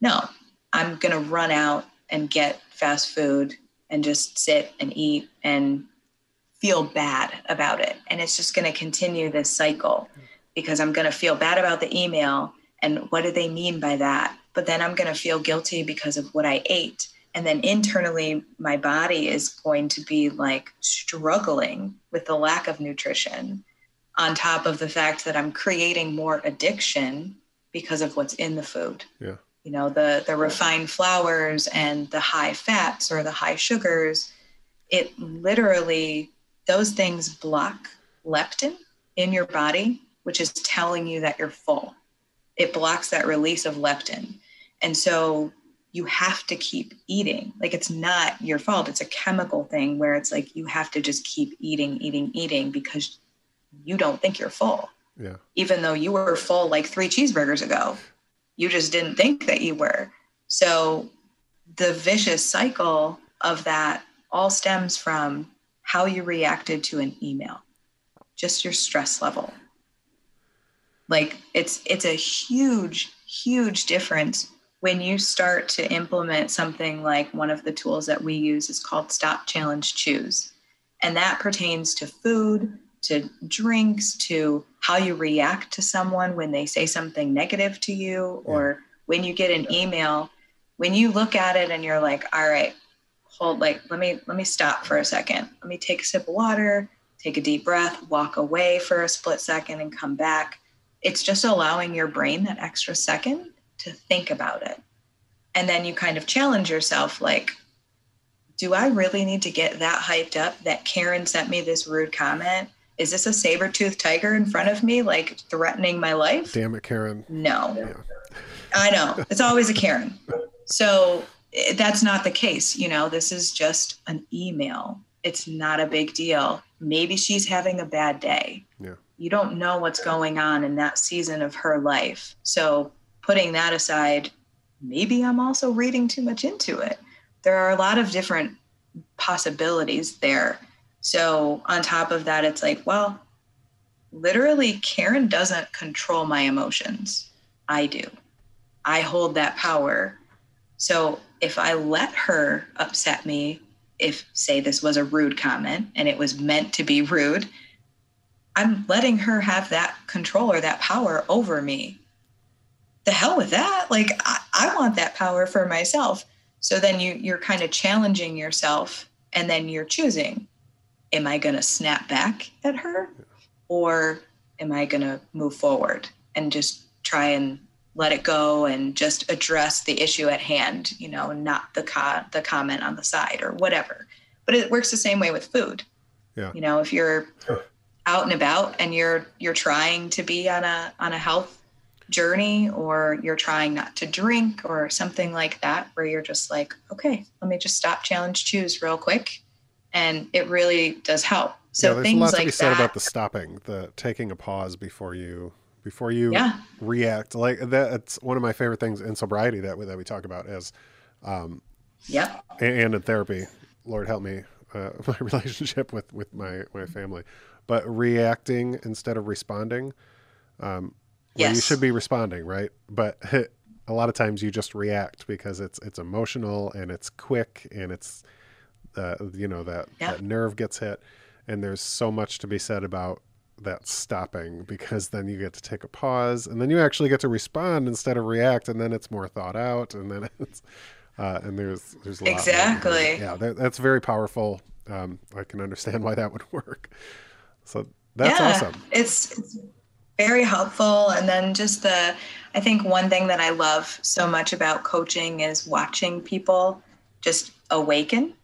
No, I'm going to run out and get fast food and just sit and eat and feel bad about it. And it's just going to continue this cycle, because I'm going to feel bad about the email and what do they mean by that? But then I'm going to feel guilty because of what I ate. And then internally, my body is going to be like struggling with the lack of nutrition, on top of the fact that I'm creating more addiction because of what's in the food. Yeah. You know, the refined flours and the high fats or the high sugars, it literally, those things block leptin in your body, which is telling you that you're full. It blocks that release of leptin. And so you have to keep eating. Like, it's not your fault. It's a chemical thing where it's like, you have to just keep eating because you don't think you're full. Yeah. Even though you were full like 3 cheeseburgers ago, you just didn't think that you were. So the vicious cycle of that all stems from how you reacted to an email, just your stress level. Like, it's a huge, huge difference when you start to implement something like one of the tools that we use is called Stop, Challenge, Choose. And that pertains to food, to drinks, to how you react to someone when they say something negative to you, or when you get an email, when you look at it and you're like, all right, hold, like, let me stop for a second. Let me take a sip of water, take a deep breath, walk away for a split second and come back. It's just allowing your brain that extra second to think about it. And then you kind of challenge yourself, like, do I really need to get that hyped up that Karen sent me this rude comment? Is this a saber-toothed tiger in front of me, like, threatening my life? Damn it, Karen. No. Yeah. I know. It's always a Karen. So that's not the case. You know, this is just an email. It's not a big deal. Maybe she's having a bad day. Yeah. You don't know what's going on in that season of her life. So putting that aside, maybe I'm also reading too much into it. There are a lot of different possibilities there. So on top of that, it's like, well, literally Karen doesn't control my emotions. I do. I hold that power. So if I let her upset me, if, say, this was a rude comment and it was meant to be rude, I'm letting her have that control or that power over me. The hell with that. Like, I want that power for myself. So then you're kind of challenging yourself, and then you're choosing. Am I going to snap back at her, or am I going to move forward and just try and let it go and just address the issue at hand, you know, not the comment on the side or whatever. But it works the same way with food. Yeah. You know, if you're out and about and you're trying to be on a health journey, or you're trying not to drink or something like that, where you're just like, okay, let me just stop, challenge, choose real quick. and it really does help. So yeah, things like that. There's a lot to be said about the stopping, the taking a pause before you react. Like that's one of my favorite things in sobriety that we talk about is, and in therapy, Lord help me, my relationship with my family, but reacting instead of responding. Well, you should be responding, right? But a lot of times you just react because it's emotional and it's quick and it's, that nerve gets hit. And there's so much to be said about that stopping, because then you get to take a pause and then you actually get to respond instead of react. And then it's more thought out. And then it's, and there's a lot. Exactly. Yeah. That's very powerful. I can understand why that would work. So that's awesome. It's very helpful. And then just I think one thing that I love so much about coaching is watching people just awaken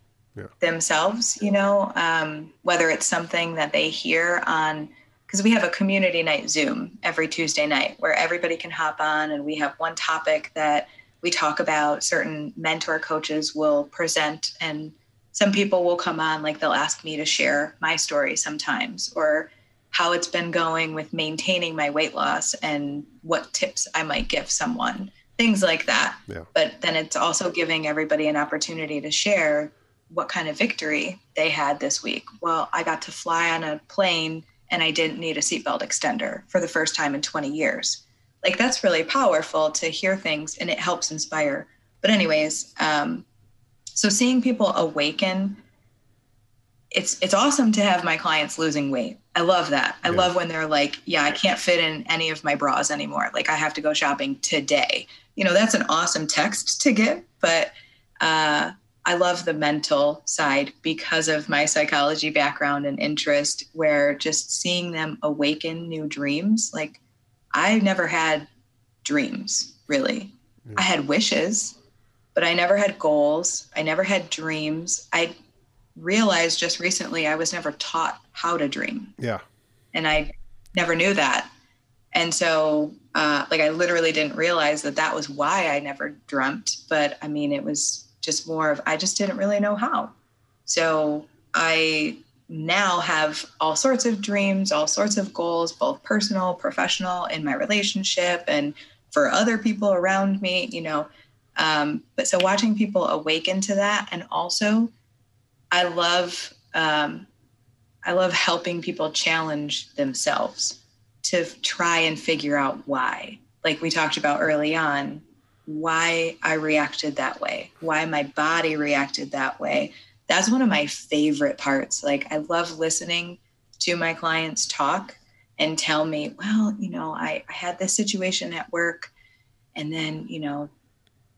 themselves, whether it's something that they hear on, because we have a community night Zoom every Tuesday night where everybody can hop on, and we have one topic that we talk about. Certain mentor coaches will present, and some people will come on, like they'll ask me to share my story sometimes, or how it's been going with maintaining my weight loss and what tips I might give someone, things like that. Yeah. But then it's also giving everybody an opportunity to share what kind of victory they had this week. Well, I got to fly on a plane and I didn't need a seatbelt extender for the first time in 20 years. Like, that's really powerful to hear things, and it helps inspire. But anyways, so seeing people awaken, it's awesome to have my clients losing weight. I love that. I love when they're like, I can't fit in any of my bras anymore. Like, I have to go shopping today. That's an awesome text to get, but, I love the mental side because of my psychology background and interest, where just seeing them awaken new dreams. Like, I never had dreams, really. Mm. I had wishes, but I never had goals. I never had dreams. I realized just recently I was never taught how to dream. Yeah. And I never knew that. And so, I literally didn't realize that was why I never dreamt. But I mean, it was just more of, I just didn't really know how. So I now have all sorts of dreams, all sorts of goals, both personal, professional, in my relationship and for other people around me, but so watching people awaken to that. And also I love helping people challenge themselves to try and figure out why, like we talked about early on, why I reacted that way, why my body reacted that way. That's one of my favorite parts. Like, I love listening to my clients talk and tell me, well, I had this situation at work, and then,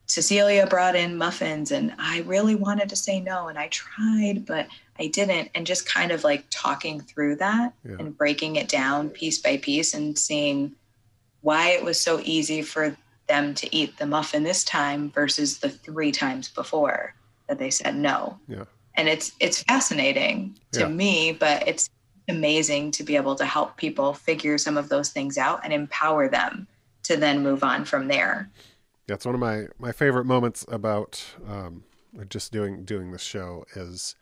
Cecilia brought in muffins and I really wanted to say no. And I tried, but I didn't. And just kind of like talking through that and breaking it down piece by piece and seeing why it was so easy for them to eat the muffin this time versus the 3 times before that they said no. Yeah. And it's fascinating to me, but it's amazing to be able to help people figure some of those things out and empower them to then move on from there. That's one of my favorite moments about just doing this show is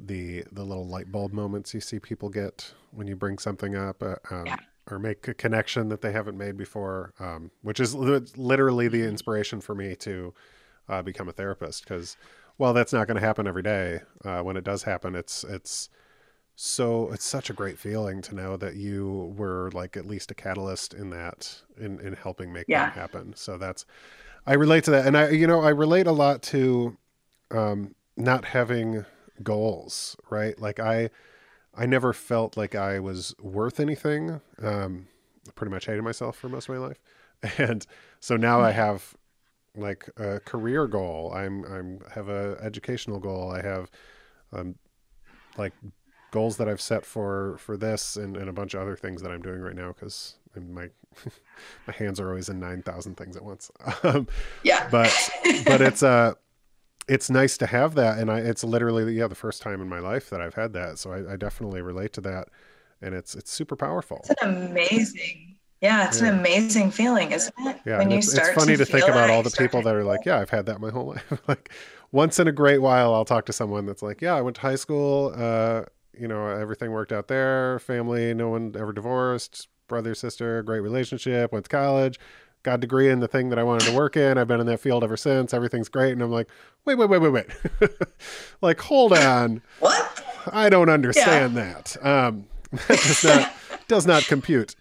the little light bulb moments you see people get when you bring something up. Or make a connection that they haven't made before, which is literally the inspiration for me to become a therapist. Because while that's not going to happen every day, when it does happen, it's such a great feeling to know that you were like at least a catalyst in that, in helping make that happen. So I relate to that, and I relate a lot to not having goals, right? Like I never felt like I was worth anything. I pretty much hated myself for most of my life. And so now I have like a career goal. I have a educational goal. I have like goals that I've set for this and a bunch of other things that I'm doing right now. 'Cause my hands are always in 9,000 things at once. But it's nice to have that. And it's literally, the first time in my life that I've had that. So I definitely relate to that. And it's super powerful. It's an amazing Yeah, it's an amazing feeling, isn't it? Yeah, when you start, it's funny to think about all the people that are like, yeah, I've had that my whole life. Like, once in a great while, I'll talk to someone that's like, yeah, I went to high school, you know, everything worked out there, family, no one ever divorced, brother, sister, great relationship, went to college, got a degree in the thing that I wanted to work in. I've been in that field ever since. Everything's great. And I'm like, wait. Like, hold on. What? I don't understand that. That does not compute.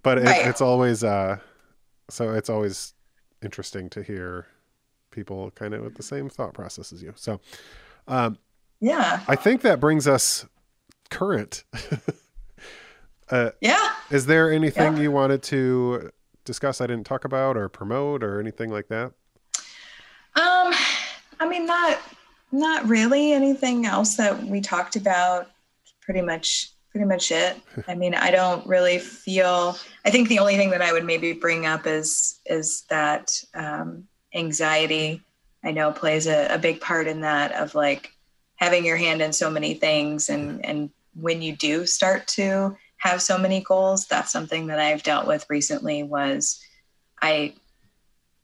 But it's always, so it's always interesting to hear people kind of with the same thought process as you. So, yeah, I think that brings us current. Is there anything you wanted to discuss I didn't talk about or promote or anything like that? I mean, not really. Anything else that we talked about, pretty much it. I mean, I don't really feel, I think the only thing that I would maybe bring up is that anxiety, I know, plays a big part in that, of like having your hand in so many things. And when you do start to have so many goals, that's something that I've dealt with recently, was I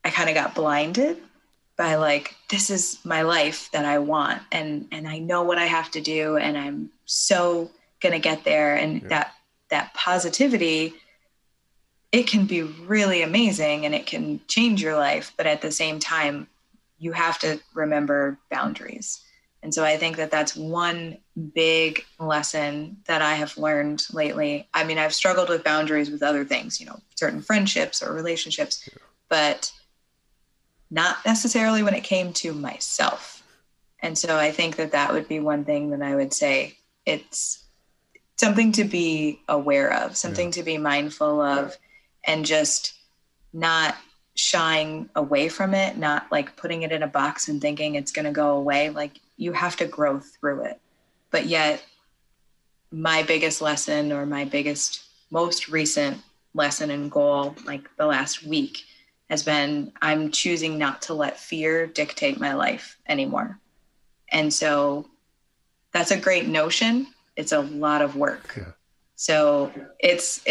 kind of got blinded by like, this is my life that I want, and I know what I have to do, and I'm so gonna get there. And that positivity, it can be really amazing and it can change your life, but at the same time you have to remember boundaries. And so I think that that's one big lesson that I have learned lately. I mean, I've struggled with boundaries with other things, you know, certain friendships or relationships, but not necessarily when it came to myself. And so I think that that would be one thing that I would say, it's something to be aware of, something to be mindful of, and just not shying away from it, not like putting it in a box and thinking it's going to go away. Like, you have to grow through it. But yet my biggest lesson, or my biggest, most recent lesson and goal, like the last week, has been, I'm choosing not to let fear dictate my life anymore. And so that's a great notion. It's a lot of work. Yeah. So it's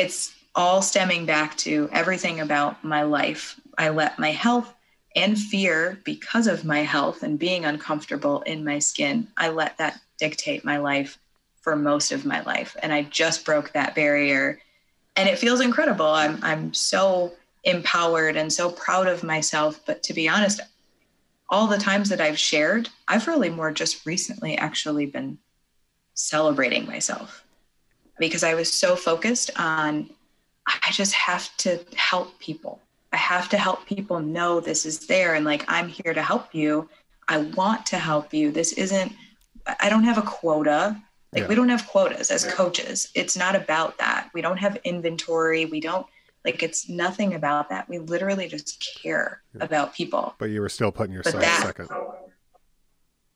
all stemming back to everything about my life. I let my health and fear, because of my health and being uncomfortable in my skin, I let that dictate my life for most of my life. And I just broke that barrier, and it feels incredible. I'm so empowered and so proud of myself. But to be honest, all the times that I've shared, I've really more just recently actually been celebrating myself, because I was so focused on, I just have to help people. I have to help people know this is there. And like, I'm here to help you. I want to help you. This isn't, I don't have a quota. Like, we don't have quotas as coaches. It's not about that. We don't have inventory. We don't, like, it's nothing about that. We literally just care about people. But you were still putting yourself second.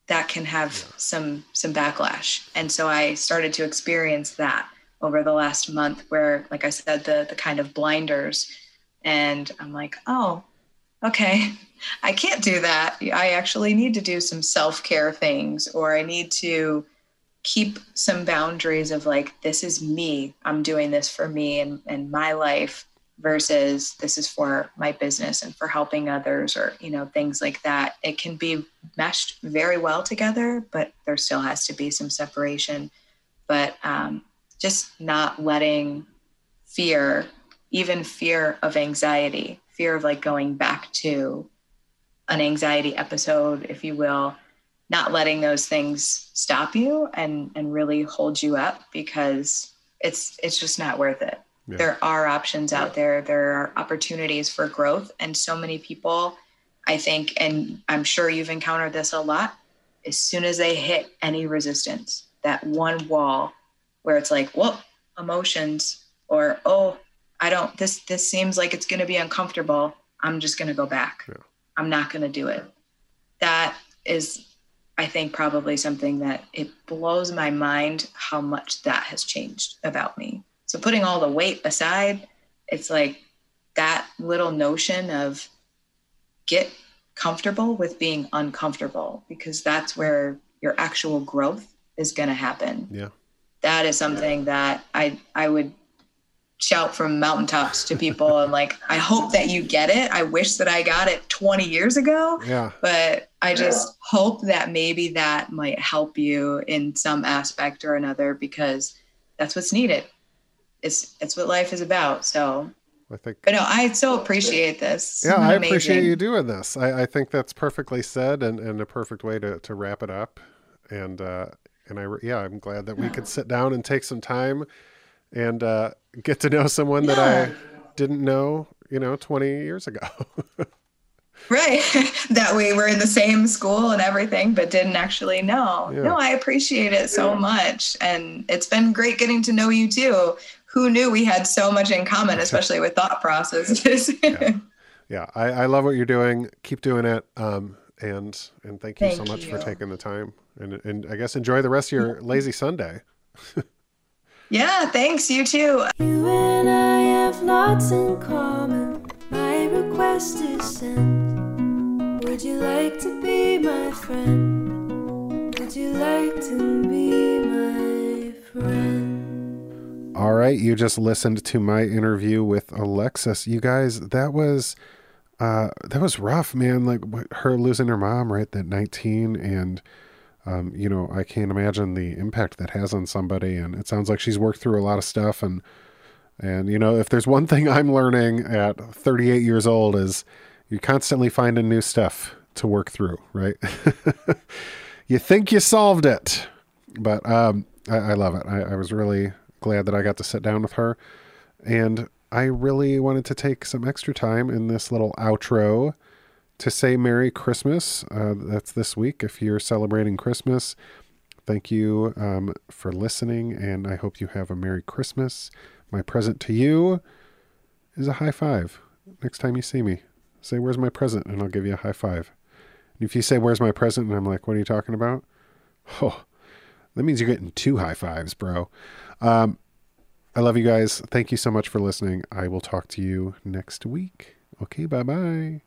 That can have some backlash. And so I started to experience that over the last month, where, like I said, the kind of blinders, and I'm like, oh, okay, I can't do that. I actually need to do some self-care things, or I need to keep some boundaries of like, this is me, I'm doing this for me and my life, versus this is for my business and for helping others, or, you know, things like that. It can be meshed very well together, but there still has to be some separation. But just not letting fear, even fear of anxiety, fear of like going back to an anxiety episode, if you will, not letting those things stop you and really hold you up, because it's just not worth it. Yeah. There are options out there. There are opportunities for growth. And so many people, I think, and I'm sure you've encountered this a lot, as soon as they hit any resistance, that one wall where it's like, whoa, emotions, or, oh, I don't, this seems like it's going to be uncomfortable, I'm just going to go back. Yeah. I'm not going to do it. That is, I think, probably something that, it blows my mind how much that has changed about me. So putting all the weight aside, it's like that little notion of get comfortable with being uncomfortable, because that's where your actual growth is going to happen. Yeah. That is something that I would shout from mountaintops to people. And like, I hope that you get it. I wish that I got it 20 years ago, but I just hope that maybe that might help you in some aspect or another, because that's what's needed. It's what life is about. So I think, but no, I so appreciate this. Yeah. Amazing. I appreciate you doing this. I think that's perfectly said and a perfect way to wrap it up. And I'm glad that we could sit down and take some time and get to know someone that I didn't know, 20 years ago. Right. That we were in the same school and everything, but didn't actually know. Yeah. No, I appreciate it so much. And it's been great getting to know you too. Who knew we had so much in common, especially with thought processes. I love what you're doing. Keep doing it. And thank you so much for taking the time. And I guess enjoy the rest of your lazy Sunday. Thanks. You too. You and I have lots in common. My request is sent. Would you like to be my friend? Would you like to be my friend? All right. You just listened to my interview with Alexis. You guys, that was rough, man. Like her losing her mom right at 19 and... I can't imagine the impact that has on somebody. And it sounds like she's worked through a lot of stuff. And if there's one thing I'm learning at 38 years old is you're constantly finding new stuff to work through, right? You think you solved it, but I love it. I was really glad that I got to sit down with her. And I really wanted to take some extra time in this little outro to say Merry Christmas. That's this week. If you're celebrating Christmas, thank you for listening, and I hope you have a Merry Christmas. My present to you is a high five. Next time you see me, say, "Where's my present?" and I'll give you a high five. And if you say, "Where's my present?" and I'm like, "What are you talking about?" Oh, that means you're getting 2 high fives, bro. I love you guys. Thank you so much for listening. I will talk to you next week. Okay, bye-bye.